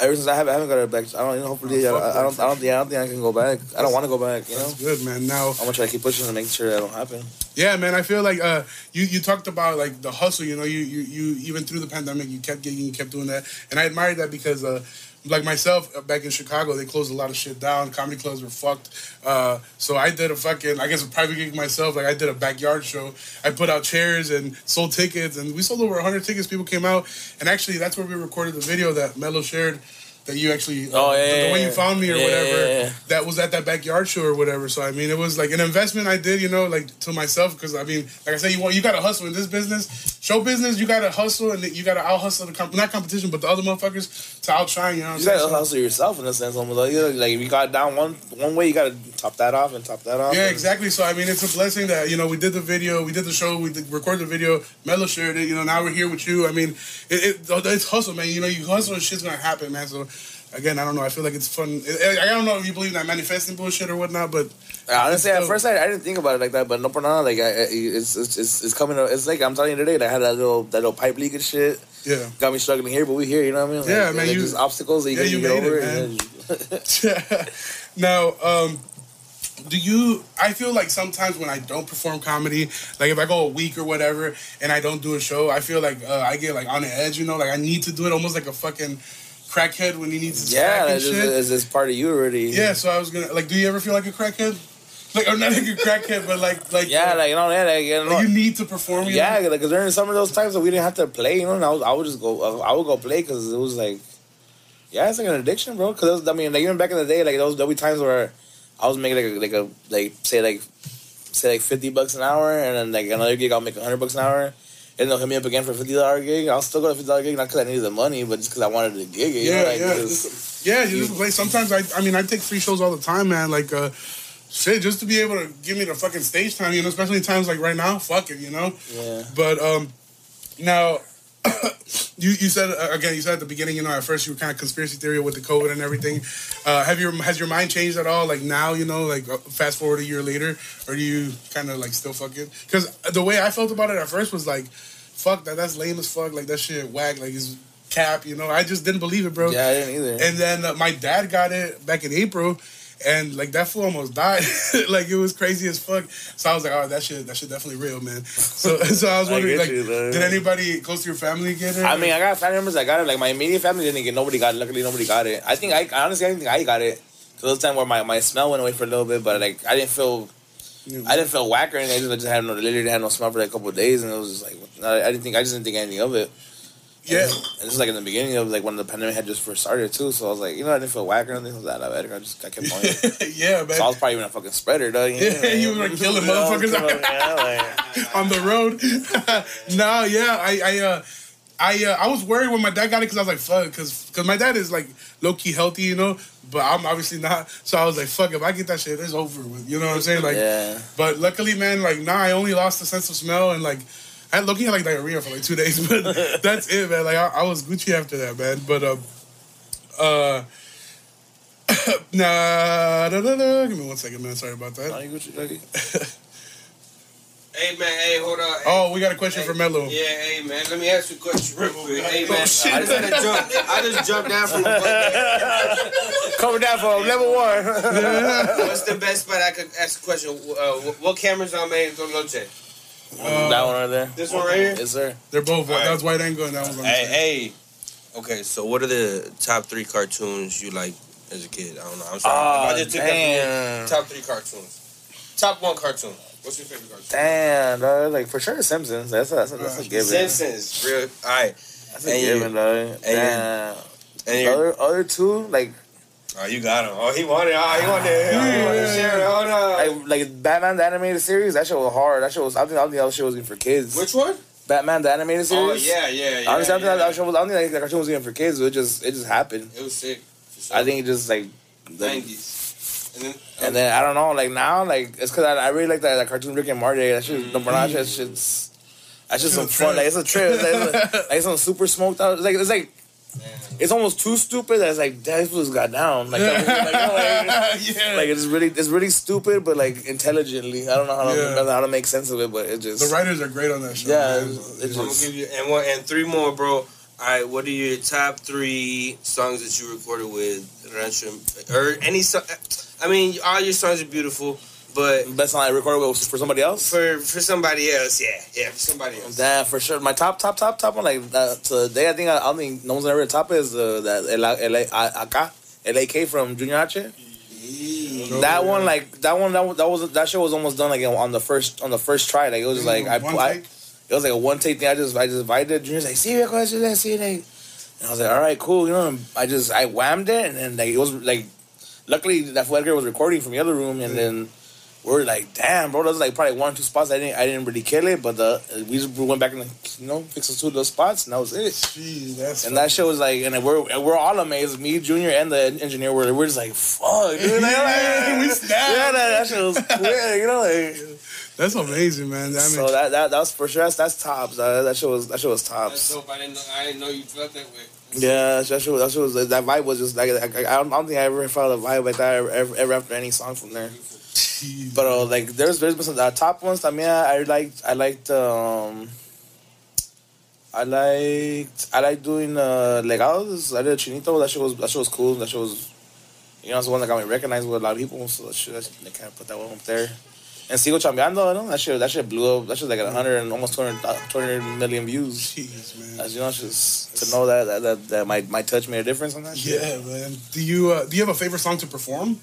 Ever since I haven't, I haven't got it back. I don't. You know, hopefully, oh, I, I, don't, I, don't, I don't. I don't think I can go back. I don't want to go back. You know, that's good, man. Now I'm gonna try to keep pushing to make sure that don't happen. Yeah, man. I feel like uh, you, you talked about like the hustle. You know, you, you, you even through the pandemic, you kept gigging, you kept doing that, and I admired that because uh, like myself back in Chicago, they closed a lot of shit down. Comedy clubs were fucked. Uh, so I did a fucking, I guess, a private gig myself. Like I did a backyard show. I put out chairs and sold tickets, and we sold over one hundred tickets. People came out, and actually, that's where we recorded the video that Mello shared. That you actually, oh, yeah, the, the yeah, way you found me or yeah, whatever, yeah, yeah. That was at that backyard show or whatever. So I mean, it was like an investment I did, you know, like to myself because I mean, like I said, you want you gotta hustle in this business, show business. You gotta hustle and you gotta out hustle the comp- not competition, but the other motherfuckers to out try. You know, what you I'm gotta saying? Hustle yourself in a sense. Almost like, like if you got down one one way, you gotta top that off and top that off. Yeah, and... exactly. So I mean, it's a blessing that you know we did the video, we did the show, we did record the video. Mello shared it. You know, now we're here with you. I mean, it, it it's hustle, man. You know, you hustle and shit's gonna happen, man. So. Again, I don't know. I feel like it's fun. I don't know if you believe that manifesting bullshit or whatnot, but honestly, at first I, I didn't think about it like that. But no, for now, like I, it's it's it's coming. It's like I'm telling you today. That I had that little that little pipe leak and shit. Yeah, got me struggling here, but we here. You know what I mean? Like, yeah, man. Like you, just obstacles that you yeah, can you get over. It, man. Then... now, um, do you? I feel like sometimes when I don't perform comedy, like if I go a week or whatever, and I don't do a show, I feel like uh, I get like on the edge. You know, like I need to do it, almost like a fucking. Crackhead when he needs his yeah, crack and shit. Yeah, it's part of you already. Yeah, so I was gonna like. Do you ever feel like a crackhead? Like, I'm not like a crackhead, but like, like yeah, like, you know, yeah, like, you know, like you need to perform. You yeah, know? Like, cause during some of those times that we didn't have to play, you know, and I, was, I would just go, I would go play because it was like, yeah, it's like an addiction, bro. Because I mean, like even back in the day, like those there'll be times where I was making like a, like a like say like say like fifty bucks an hour, and then like another gig I'll make a hundred bucks an hour. And they'll hit me up again for a fifty dollar gig. I'll still go to a fifty dollar gig, not because I needed the money, but just because I wanted to gig it. You yeah, know, like, yeah. Just, yeah, you just play. Sometimes, I I mean, I take free shows all the time, man. Like, uh, shit, just to be able to give me the fucking stage time, you know, especially times like right now, fuck it, you know? Yeah. But um, now, you, you said, uh, again, you said at the beginning, you know, at first you were kind of conspiracy theory with the COVID and everything. Uh, have your Has your mind changed at all? Like now, you know, like fast forward a year later, or do you kind of like still fucking? Because the way I felt about it at first was like, fuck that, that's lame as fuck. Like that shit whack, like it's cap, you know. I just didn't believe it, bro. Yeah, I didn't either. And then uh, my dad got it back in April. And, like, that fool almost died. Like, it was crazy as fuck. So I was like, oh, that shit, that shit definitely real, man. So so I was wondering, I like, you, did anybody close to your family get it? I mean, I got family members that got it. Like, my immediate family didn't get it. Nobody got it. Luckily, nobody got it. I think, I honestly, I think I got it. Because it was the time where my, my smell went away for a little bit. But, like, I didn't feel, yeah. I didn't feel whack or anything. I just, I just had no, literally had no smell for, like, a couple of days. And it was just, like, I didn't think, I just didn't think anything of it. Yeah. And, and this is like in the beginning of like when the pandemic had just first started too. So I was like, you know, I didn't feel whack or anything. I was like, I, I just I kept going. Yeah, man. So I was probably even a fucking spreader, though. You yeah, know, you were killing motherfuckers on the road. No, yeah, I, I, uh, I, uh, I was worried when my dad got it because I was like, fuck, because because my dad is like low key healthy, you know, but I'm obviously not. So I was like, fuck, if I get that shit, it's over with. You know what I'm saying? Like, yeah. But luckily, man, like now nah, I only lost the sense of smell and like. I looked at like diarrhea for like two days, but that's it, man. Like I, I was Gucci after that, man. But um, uh, nah, da, da, da. Give me one second, man. Sorry about that. Hey man, hey, hold on. Oh, hey, we got a question hey, for Mello. Yeah, hey man, let me ask you a question real quick. Hey man, oh, shit. I just had to jump. I just jumped down from coming down from level one. What's the best spot I could ask a question? Uh, what cameras are made in Tololoche? Uh, that one right there. This one right here? Yes, sir. They're both. Right. That was White Angle and that was on Hey, hey. Okay, so what are the top three cartoons you like as a kid? I don't know. I'm sorry. Oh, I just took damn. Top three cartoons. Top one cartoon. What's your favorite cartoon? Damn, dog. Like, for sure, The Simpsons. That's a, that's a, that's a given. Simpsons. Real. All right. That's a and given, dog. Damn. And your, other, other two, like... Oh, you got him. Oh, he wanted. Oh, he wanted. Oh, he wanted to share it. Hold on. Like, like Batman the Animated Series, that shit was hard. That shit was. I think I think that shit was even for kids. Which one? Batman the Animated Series. Oh yeah, yeah, yeah. Honestly, I think yeah. that shit was. I don't think like, that cartoon was even for kids. But it just, it just happened. It was sick. Sure. I think it just like nineties. And then, okay. and then I don't know. Like now, like it's because I, I really like that, that cartoon Rick and Morty. That shit, the Barnage, that shit's. That's just some fun. Like it's a trip. It's like, it's like, like, like some super smoked out. It's like it's like. Man. It's almost too stupid that it's like damn, this was got down like, that was, like, you know, like, yeah. like it's really it's really stupid but like intelligently I don't know how to, yeah. how to make sense of it but it just the writers are great on that show yeah it just, it just, I'm gonna give you and one and three more bro. Alright, what are your top three songs that you recorded with Rancho or any song? I mean all your songs are beautiful. But best song I recorded was for somebody else. For for somebody else, yeah, yeah, for somebody else. Damn, for sure. My top, top, top, top one like uh, today. I think I, I think no one's ever top is uh, that L A. Aka L A K from Junior H. Yeah. That one, like that one, that, that was that shit was almost done like on the first on the first try. Like it was just, like I, I, it was like a one take thing. I just I just invited Junior's like see your question, let's see it. And I was like, all right, cool. You know, I just I whammed it, and then like it was like, luckily that fool was recording from the other room, and yeah. then. We're like, damn, bro. There's like probably one or two spots I didn't, I didn't really kill it, but the we just went back and you know fixed the two of those spots, and that was it. Jeez, that's and funny. That shit was like, and we're and we're all amazed. Me, Junior, and the engineer were we're just like, fuck, dude. Like, yeah, we snapped. Yeah, that, that shit was clear, you know. Like, that's amazing, man. I mean, so that that that was for sure. That's, that's tops. That, that shit was that shit was tops. That's dope. I didn't know, I didn't know you felt that way. Yeah, that shit, was, that shit was that vibe was just like I, I don't think I ever felt a vibe like that ever, ever, ever after any song from there. But uh, like there's there's been some uh, top ones. I mean, I, I liked I liked um, I liked I liked doing uh, Legados. I did Chinito. That shit was that shit was cool. That shit was, you know, it's the one that got me recognized with a lot of people. So that shit, that shit, they can't put that one up there. And Sigo Chambiando, you know, that shit that shit blew up. That shit like at hundred and almost two hundred million views. Jeez, man. As you know, just to know that that, that that my my touch made a difference on that. Shit. Yeah, man. Do you uh, do you have a favorite song to perform?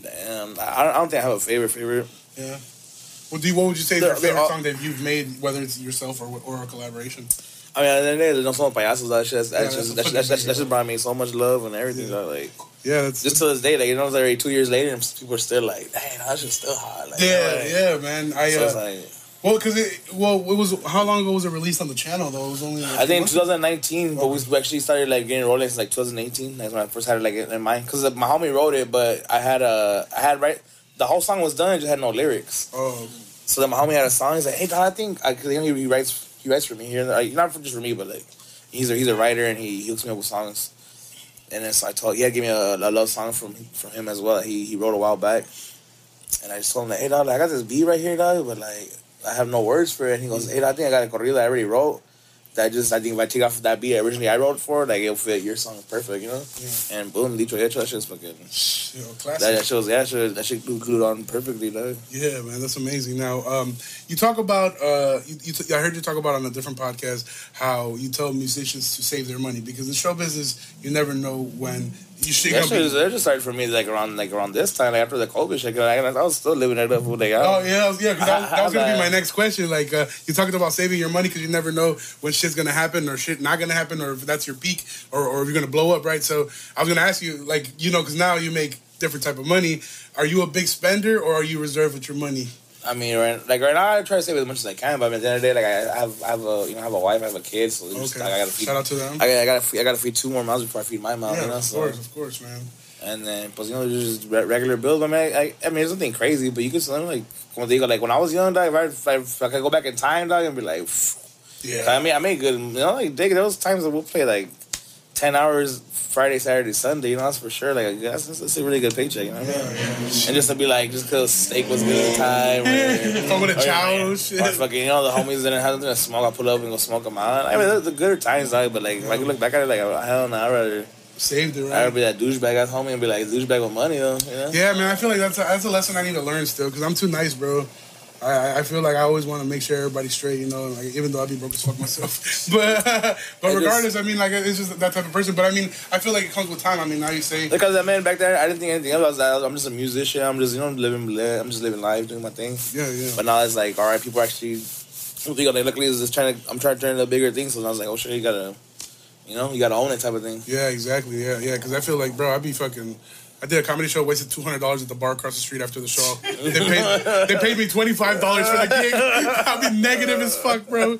Damn, I, I don't think I have a favorite favorite. Yeah. Well, do you, what would you say is your favorite all, song that you've made, whether it's yourself or or a collaboration? I mean, at the end of the day, there's no song with Payasas. That's just that's yeah, just that's, that's, that's, that's just brought me so much love and everything. Yeah. Like, yeah, that's, just to this day, like you know, it's already two years later, and people are still like, "Dang, that shit's still hot." Like, yeah, like, yeah, man. I so uh, like, well, because it well, it was how long ago was it released on the channel though? It was only like, I think twenty nineteen, oh. But we actually started like getting rolling like twenty eighteen. That's when I first had it like in mind because my homie wrote it, but I had a I had right. The whole song was done, it just had no lyrics. Oh. So then my homie had a song. He's like, "Hey, dog, I think I, cause he, he writes, he writes for me here. Like, not for just for me, but like, he's a, he's a writer and he, he hooks me up with songs." And then so I told, yeah, give me a, a love song from from him as well. He he wrote a while back, and I just told him like, "Hey, dog, like, I got this beat right here, dog, but like, I have no words for it." And he goes, "Hey, dog, I think I got a corrido that I already wrote. That I just I think if I take off that beat originally I wrote for, like it'll fit your song perfect, you know." Yeah. And boom, Dicho Hecho, that shit's fucking. Yo, classic. That, that shows, yeah, that shit, that shit glued on perfectly, though. Yeah, man, that's amazing. Now, um, you talk about, uh, you, you t- I heard you talk about on a different podcast how you tell musicians to save their money because in show business you never know when. You should that, shit, be- that just started for me like around like around this time, like after the COVID shit. Like, I, I was still living it up. Like, I, oh yeah, yeah. Cause I, that, that was gonna I, be my next question. Like uh, you're talking about saving your money because you never know when shit's gonna happen or shit not gonna happen or if that's your peak or, or if you're gonna blow up, right? So I was gonna ask you, like you know, because now you make different type of money. Are you a big spender or are you reserved with your money? I mean, right, like right now, I try to save as much as I can. But at the end of the day, like I have, I have a, you know, I have a wife, I have a kid, so it's okay. Just, like, I gotta feed. Shout out to them. I, I gotta, I gotta feed two more mouths before I feed my mouth. Yeah, you know? Of course, so, of course, man. And then, plus, you know, just regular bills. I mean, I, I mean, it's nothing crazy, but you can still like, one day, like when I was young, dog, if I, if I could go back in time, dog, and be like, phew. Yeah. I mean, I made good. You know, like dig, there was times that we'll play like ten hours Friday, Saturday, Sunday. You know, that's for sure. Like that's, that's a really good paycheck. You know what I mean? Yeah, yeah. And just to be like, just cause steak was good at the time. Or, Come with a child, shit. Or fucking, you know, the homies didn't have nothing to smoke. I pull up and go smoke them out. I mean, those are the good times, like, but like, yeah. If I could look back at it, like, hell no, nah, I'd rather saved it. Right? I'd rather be that douchebag ass homie and be like douchebag with money, though. You know? Yeah, man. I feel like that's a, that's a lesson I need to learn still, cause I'm too nice, bro. I, I feel like I always want to make sure everybody's straight, you know, like, even though I be broke as fuck myself. But uh, but regardless, just, I mean, like, it's just that type of person. But, I mean, I feel like it comes with time. I mean, now you say... Because, I mean, back there, I didn't think anything else. I was, I'm just a musician. I'm just, you know, living I'm just living life, doing my thing. Yeah, yeah. But now it's like, all right, people actually... Like, luckily, it's just trying to, I'm trying to turn into a bigger thing. So, I was like, oh, shit, you got to, you know, you got to own it type of thing. Yeah, exactly. Yeah, yeah. Because I feel like, bro, I be fucking... I did a comedy show, wasted two hundred dollars at the bar across the street after the show. They paid, they paid me twenty-five dollars for the gig. I'll be negative as fuck, bro.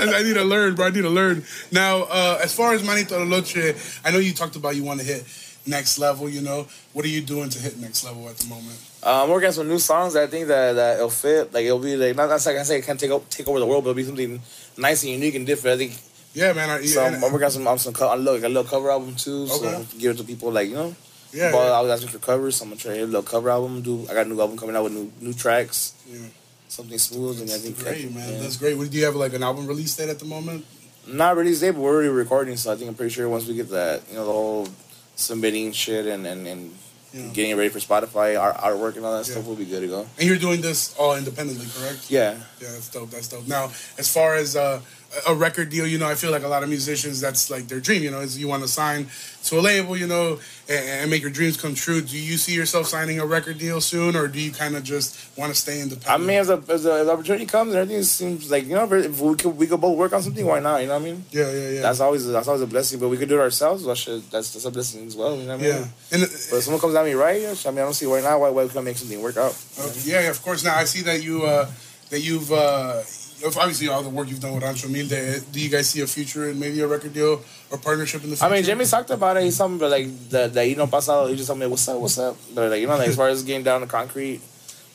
I need to learn, bro. I need to learn. Now, uh, as far as Manito Loloche, I know you talked about you want to hit next level, you know. What are you doing to hit next level at the moment? Uh, I'm working on some new songs that I think that, that it'll fit. Like, it'll be like, not, not like I say it can't take, up, take over the world, but it'll be something nice and unique and different. I think. Yeah, man. I, yeah, so I'm, I'm working on some, on some co- I look, a little cover album, too. Okay. So give it to people, like, you know. Yeah, but yeah. I was asking for covers, so I'm gonna try a little cover album. Do I got a new album coming out with new new tracks? Yeah, something smooth. That's and I think great, man. Yeah. That's great. What, do you have like an album release date at the moment? Not release date, but we're already recording, so I think I'm pretty sure once we get that, you know, the whole submitting shit and and, and yeah. getting ready for Spotify, our artwork and all that yeah. stuff, we'll be good to go. And you're doing this all independently, correct? Yeah. Yeah, that's dope. That's dope. Now, as far as uh, a record deal, you know, I feel like a lot of musicians, that's like their dream, you know, is you want to sign to a label, you know, and, and make your dreams come true. Do you see yourself signing a record deal soon, or do you kind of just want to stay independent? I mean, as the as as opportunity comes, everything seems like, you know, if we could, we could both work on something, why not, you know what I mean? Yeah, yeah, yeah. That's always that's always a blessing, but we could do it ourselves, well, shit, that's, that's a blessing as well, you know what I mean? Yeah. And, but if someone comes at me right, I mean, I don't see why not, why, why we can't make something work out. Uh, yeah, of course. Now, I see that, you, uh, that you've... Uh, Obviously, all the work you've done with Rancho Humilde, do you guys see a future in maybe a record deal or partnership in the future? I mean, Jimmy's talked about it. He's something but like the, the, you know, pasado. He just told me, "What's up? What's up?" But like, you know, like, as far as getting down to concrete.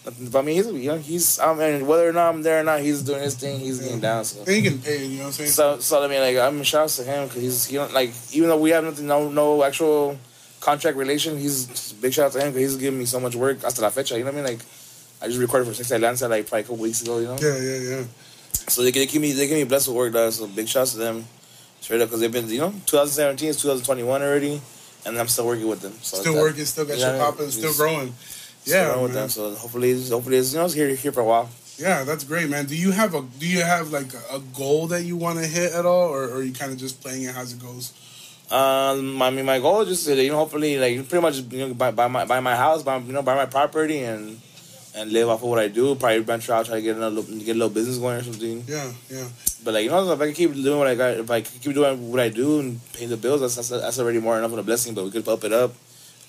But I mean, he's, you know, he's, I mean, whether or not I'm there or not, he's doing his thing. He's yeah. getting down. So. And he getting paid. You know what I'm saying? So, so I mean, like, I'm mean, shout out to him because he's, you know, like, even though we have nothing, no, no actual contract relation, he's big shout out to him because he's giving me so much work hasta la fecha. You know what I mean? Like, I just recorded for Sixty Lancer like probably a couple weeks ago. You know? Yeah, yeah, yeah. So they, they keep me, they keep me blessed with work, dog. So big shouts to them, straight up, because they've been, you know, twenty seventeen is twenty twenty-one already, and I'm still working with them. So still that, working, still got yeah, your popping, still growing. Still yeah, growing with them. So hopefully, hopefully, it's, you know, it's here, here for a while. Yeah, that's great, man. Do you have a, do you have like a goal that you want to hit at all, or, or are you kind of just playing it as it goes? Um, I mean, my goal is just to, you know, hopefully, like, pretty much, you know, buy, buy my buy my house, buy, you know, buy my property, and and live off of what I do. Probably venture out, try to get another, get a little business going or something. Yeah, yeah. But like, you know, if I can keep doing what I got, if I keep doing what I do and pay the bills, that's that's, that's already more enough of a blessing. But we could up it up,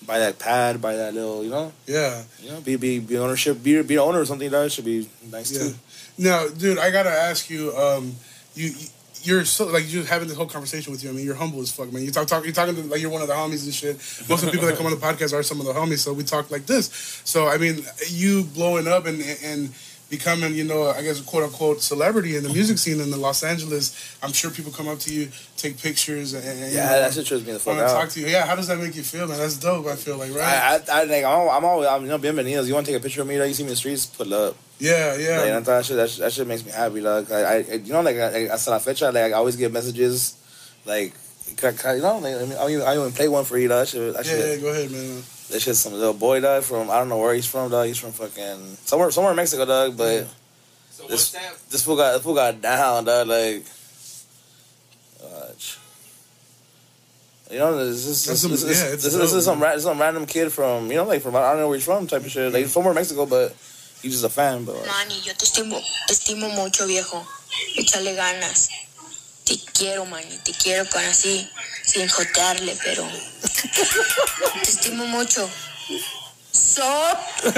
buy that pad, buy that little, you know. Yeah. You know, be be be ownership, be be an owner or something like that should be nice yeah. too. Now, dude, I gotta ask you, um, you. you You're so, like, you're having this whole conversation with you. I mean, you're humble as fuck, man. You talk, talk, you're talking to, like, you're one of the homies and shit. Most of the people that come on the podcast are some of the homies, so we talk like this. So, I mean, you blowing up and and becoming, you know, I guess, quote-unquote celebrity in the music scene in the Los Angeles, I'm sure people come up to you, take pictures, and, and yeah, you know, that shit trips me the fuck out. Talk to you. Yeah, how does that make you feel, man? That's dope, I feel like, right? I, I, I like, I'm always, I'm, you know, bienvenidos. You want to take a picture of me, like, you see me in the streets, pull up. Yeah, yeah. Like, and that, shit, that, shit, that shit makes me happy, like, I, I you know, like, I, hasta la fecha, like, I always get messages, like, you know, like, I mean, I even, I even play one for you, that shit, that shit. Yeah, yeah, go ahead, man. That shit's some little boy, dog, from, I don't know where he's from, dog, he's from fucking, somewhere, somewhere in Mexico, dog, but, yeah. So this, what's that? This fool got, this fool got down, dog, like, watch. You know, this is this, this, this, yeah, this, this, this is some, ra- some random kid from, you know, like, from, I don't know where he's from, type of shit, like, he's somewhere in Mexico, but. He's just a fan, but... Manny, yo te estimo, te estimo mucho, viejo. Échale ganas. Te quiero, Manny, te quiero con así, sin jotearle, pero... te estimo mucho. Sup? uh,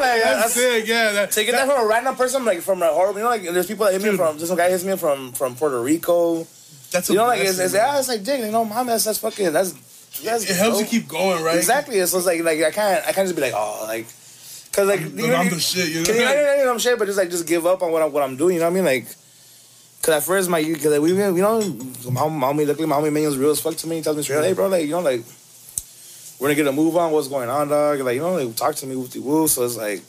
that's it, yeah. That, so you get that, that from a random person, like, from a horrible... You know, like, there's people that hit dude. me from... There's some guy hits me from, from Puerto Rico. That's You know, like, it's, it's, yeah, it's like, Jake, you know, mom, that's, that's fucking... That's... Yes, it helps so, you keep going, right? Exactly. So it's like, like I can't, I can't just be like, oh, like, cause like, I'm, you know, I'm the shit, you know. I don't know, I'm shit, but just like, just give up on what I'm, what I'm doing. You know what I mean? Like, cause at first my, cause like, we, you know, my homie, luckily my homie Manio's real as fuck to me. He tells me straight, hey, bro, like, you know, like, we're gonna get a move on. What's going on, dog? Like, you know, like, talk to me with the woo. So it's like,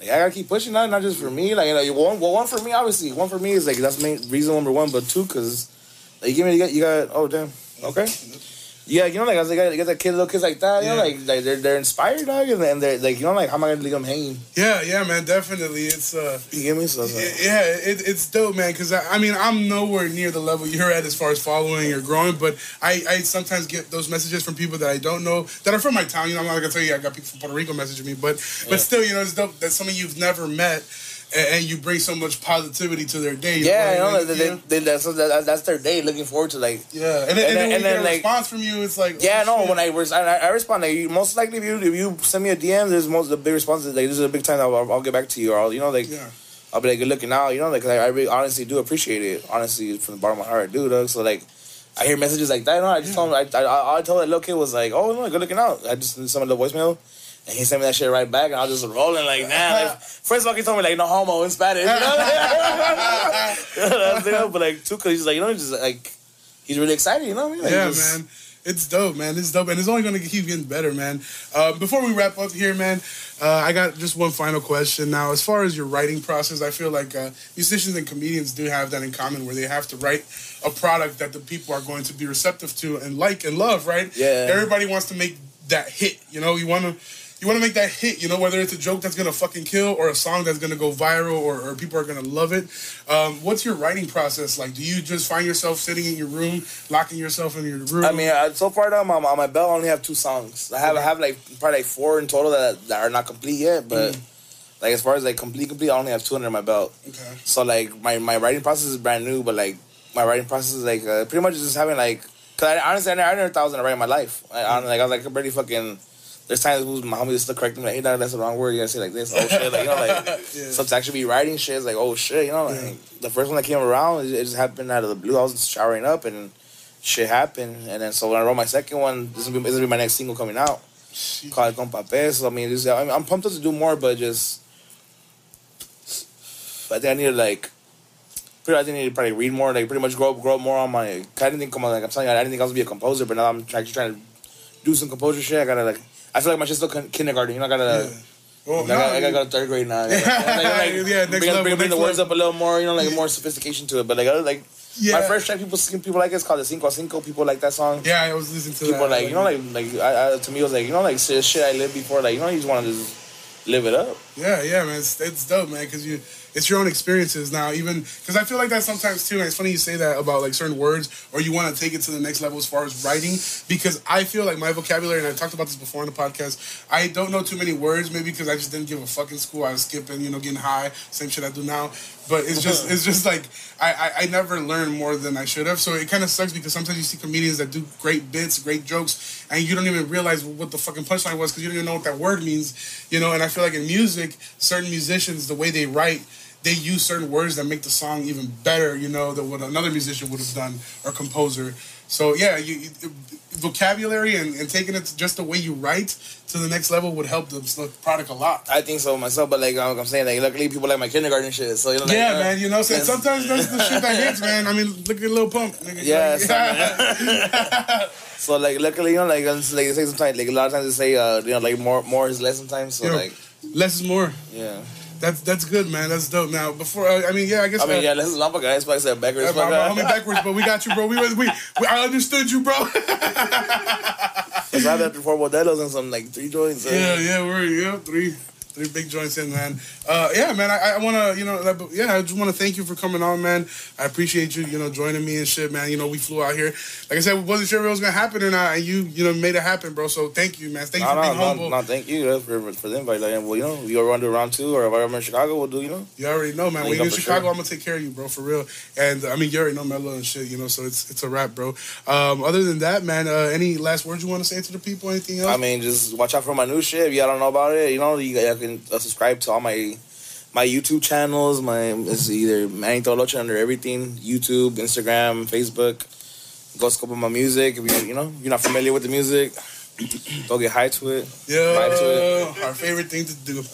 like, I gotta keep pushing that, not just for me. Like, you know, one, well, one for me, obviously, one for me is like that's main reason number one, but two, cause like, you give me, you got, you got, oh damn, okay. Yeah, you know, like, I was like, I get that kid, little kids like that, you yeah. know, like, like, they're they're inspired, dog, and they're, like, you know, like, how am I going to leave them hanging? Yeah, yeah, man, definitely, it's, uh... You get me? So, so. Yeah, it, it's dope, man, because, I, I mean, I'm nowhere near the level you're at as far as following or growing, but I, I sometimes get those messages from people that I don't know, that are from my town, you know, I'm not going to tell you, I got people from Puerto Rico messaging me, but, yeah. but still, you know, it's dope that somebody you've never met, and you bring so much positivity to their day. Yeah, you know, like, they, they, they, that's, that's their day. Looking forward to, like, yeah, and then, and then, and then, and then get a like, response from you, it's like, yeah, oh, no. Shit. When I, res- I I respond, like, most likely if you if you send me a D M, there's most the big response is like, this is a big time. I'll, I'll get back to you, or I'll, you know, like, yeah. I'll be like, good looking out, you know, like, like I really honestly do appreciate it, honestly from the bottom of my heart, dude. Dog. So like, I hear messages like that. You know, I just yeah. told him, I, I I I told that little kid was like, oh no, good looking out. I just sent him a little voicemail. And he sent me that shit right back, and I was just rolling like, nah. Like, first of all, he told me, like, no homo in Spanish. You know what I mean? But, like, too, because he's like, you know, just, like, he's really excited, you know what I mean? Like, yeah, just... man. It's dope, man. It's dope, and it's only going to keep getting better, man. Uh, before we wrap up here, man, uh, I got just one final question. Now, as far as your writing process, I feel like uh, musicians and comedians do have that in common, where they have to write a product that the people are going to be receptive to and like and love, right? Yeah. Everybody wants to make that hit, you know? You want to... You want to make that hit, you know, whether it's a joke that's going to fucking kill or a song that's going to go viral or, or people are going to love it. Um, what's your writing process like? Do you just find yourself sitting in your room, locking yourself in your room? I mean, so far on my, on my belt, I only have two songs. I have, okay. I have like, probably like four in total that, that are not complete yet, but... Mm. Like, as far as, like, complete, complete, I only have two under my belt. Okay. So, like, my, my writing process is brand new, but, like, my writing process is, like, uh, pretty much just having, like... Because, I, honestly, I never, I never thought I was going to write in my life. I, I, like, I was, like, I'm pretty fucking... There's times my homies still correct me, like, hey, dog, that's the wrong word. You gotta say like this. Oh, shit. Like, you know, like, yeah. Sometimes I should be writing shit. It's like, oh, shit. You know, like, yeah. The first one that came around, it just happened out of the blue. I was showering up and shit happened. And then, so when I wrote my second one, this will be, this will be my next single coming out. Jeez. Called Con Papes. So, I mean, just, I mean, I'm pumped up to do more, but just, I think I need to, like, pretty, I think I need to probably read more, like, pretty much grow up, grow up more on my, I didn't think, like, I'm telling you, I didn't think I was gonna be a composer, but now I'm actually trying to do some composer shit. I gotta, like, I feel like my shit's still kindergarten. You know, I gotta... Yeah. Well, I, no, got, I gotta go to third grade now. Yeah, like, like, yeah next bring, level, bring, next bring the words level. Up a little more, you know, like, yeah. More sophistication to it. But, like, I, like yeah. my first track, people people like it. It's called the Cinco Cinco. People like that song. Yeah, I was listening to people that. People, like, you know, like, like I, I, to me, it was like, you know, like, shit I lived before. Like, you know, you just want to just live it up. Yeah, yeah, man. It's, it's dope, man, because you... It's your own experiences now, even because I feel like that sometimes too. And it's funny you say that about like certain words, or you want to take it to the next level as far as writing, because I feel like my vocabulary, and I've talked about this before on the podcast, I don't know too many words, maybe because I just didn't give a fuck in school. I was skipping, you know, getting high, same shit I do now. But it's just it's just like I, I, I never learned more than I should have. So it kind of sucks because sometimes you see comedians that do great bits, great jokes, and you don't even realize what the fucking punchline was because you don't even know what that word means, you know. And I feel like in music, certain musicians, the way they write, they use certain words that make the song even better, you know, than what another musician would have done or composer. So, yeah, you, you, vocabulary and, and taking it just the way you write to the next level would help the product a lot. I think so myself, but like I'm saying, like luckily people like my kindergarten shit. So you know, like, yeah, uh, man, you know, so sometimes that's the shit that hits, man. I mean, look at Lil Pump, nigga. Yeah. Like, so like, luckily, you know, like, like they say sometimes, like a lot of times they say, uh, you know, like more more is less sometimes. So you know, like less is more. Yeah. That's that's good, man. That's dope. Now, before uh, I mean, yeah, I guess. I mean, uh, yeah, this is Lamba guy. That's why I said backwards. I'm, I'm, I'm backwards, but we got you, bro. We was we, we. I understood you, bro. Cause I had four modelos and some like three joints. Right? Yeah, yeah, we're yeah three. Three big joints in, man. Uh, yeah, man, I, I want to, you know, yeah, I just want to thank you for coming on, man. I appreciate you, you know, joining me and shit, man. You know, we flew out here. Like I said, we wasn't sure if it was going to happen or not, and you, you know, made it happen, bro. So thank you, man. Thank you no, for no, being no, humble. No, thank you for, for the invite. Like, well, you know, we go around to round two, or if I'm in Chicago, we'll do, you know? You already know, man. When you're in Chicago, sure. I'm going to take care of you, bro, for real. And, I mean, you already know Mello and shit, you know, so it's it's a wrap, bro. Um, other than that, man, uh, any last words you want to say to the people? Anything else? I mean, just watch out for my new shit. If y'all don't know about it, you know, you guys can uh, subscribe to all my my YouTube channels. My it's either Manito Loloche under everything, YouTube, Instagram, Facebook. Go scope on my music. If you you know you're not familiar with the music, go get high to it. Yeah, to it. Our favorite thing to do.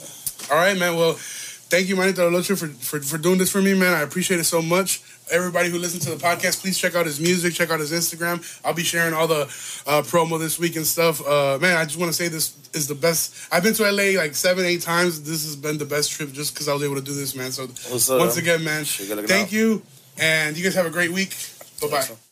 All right, man. Well, thank you, Manito Loloche, for, for for doing this for me, man. I appreciate it so much. Everybody who listens to the podcast, please check out his music, check out his Instagram. I'll be sharing all the uh, promo this week and stuff. Uh, man, I just want to say this is the best. I've been to L A like seven, eight times. This has been the best trip just because I was able to do this, man. So, once again, man, thank you. And you guys have a great week. Bye-bye.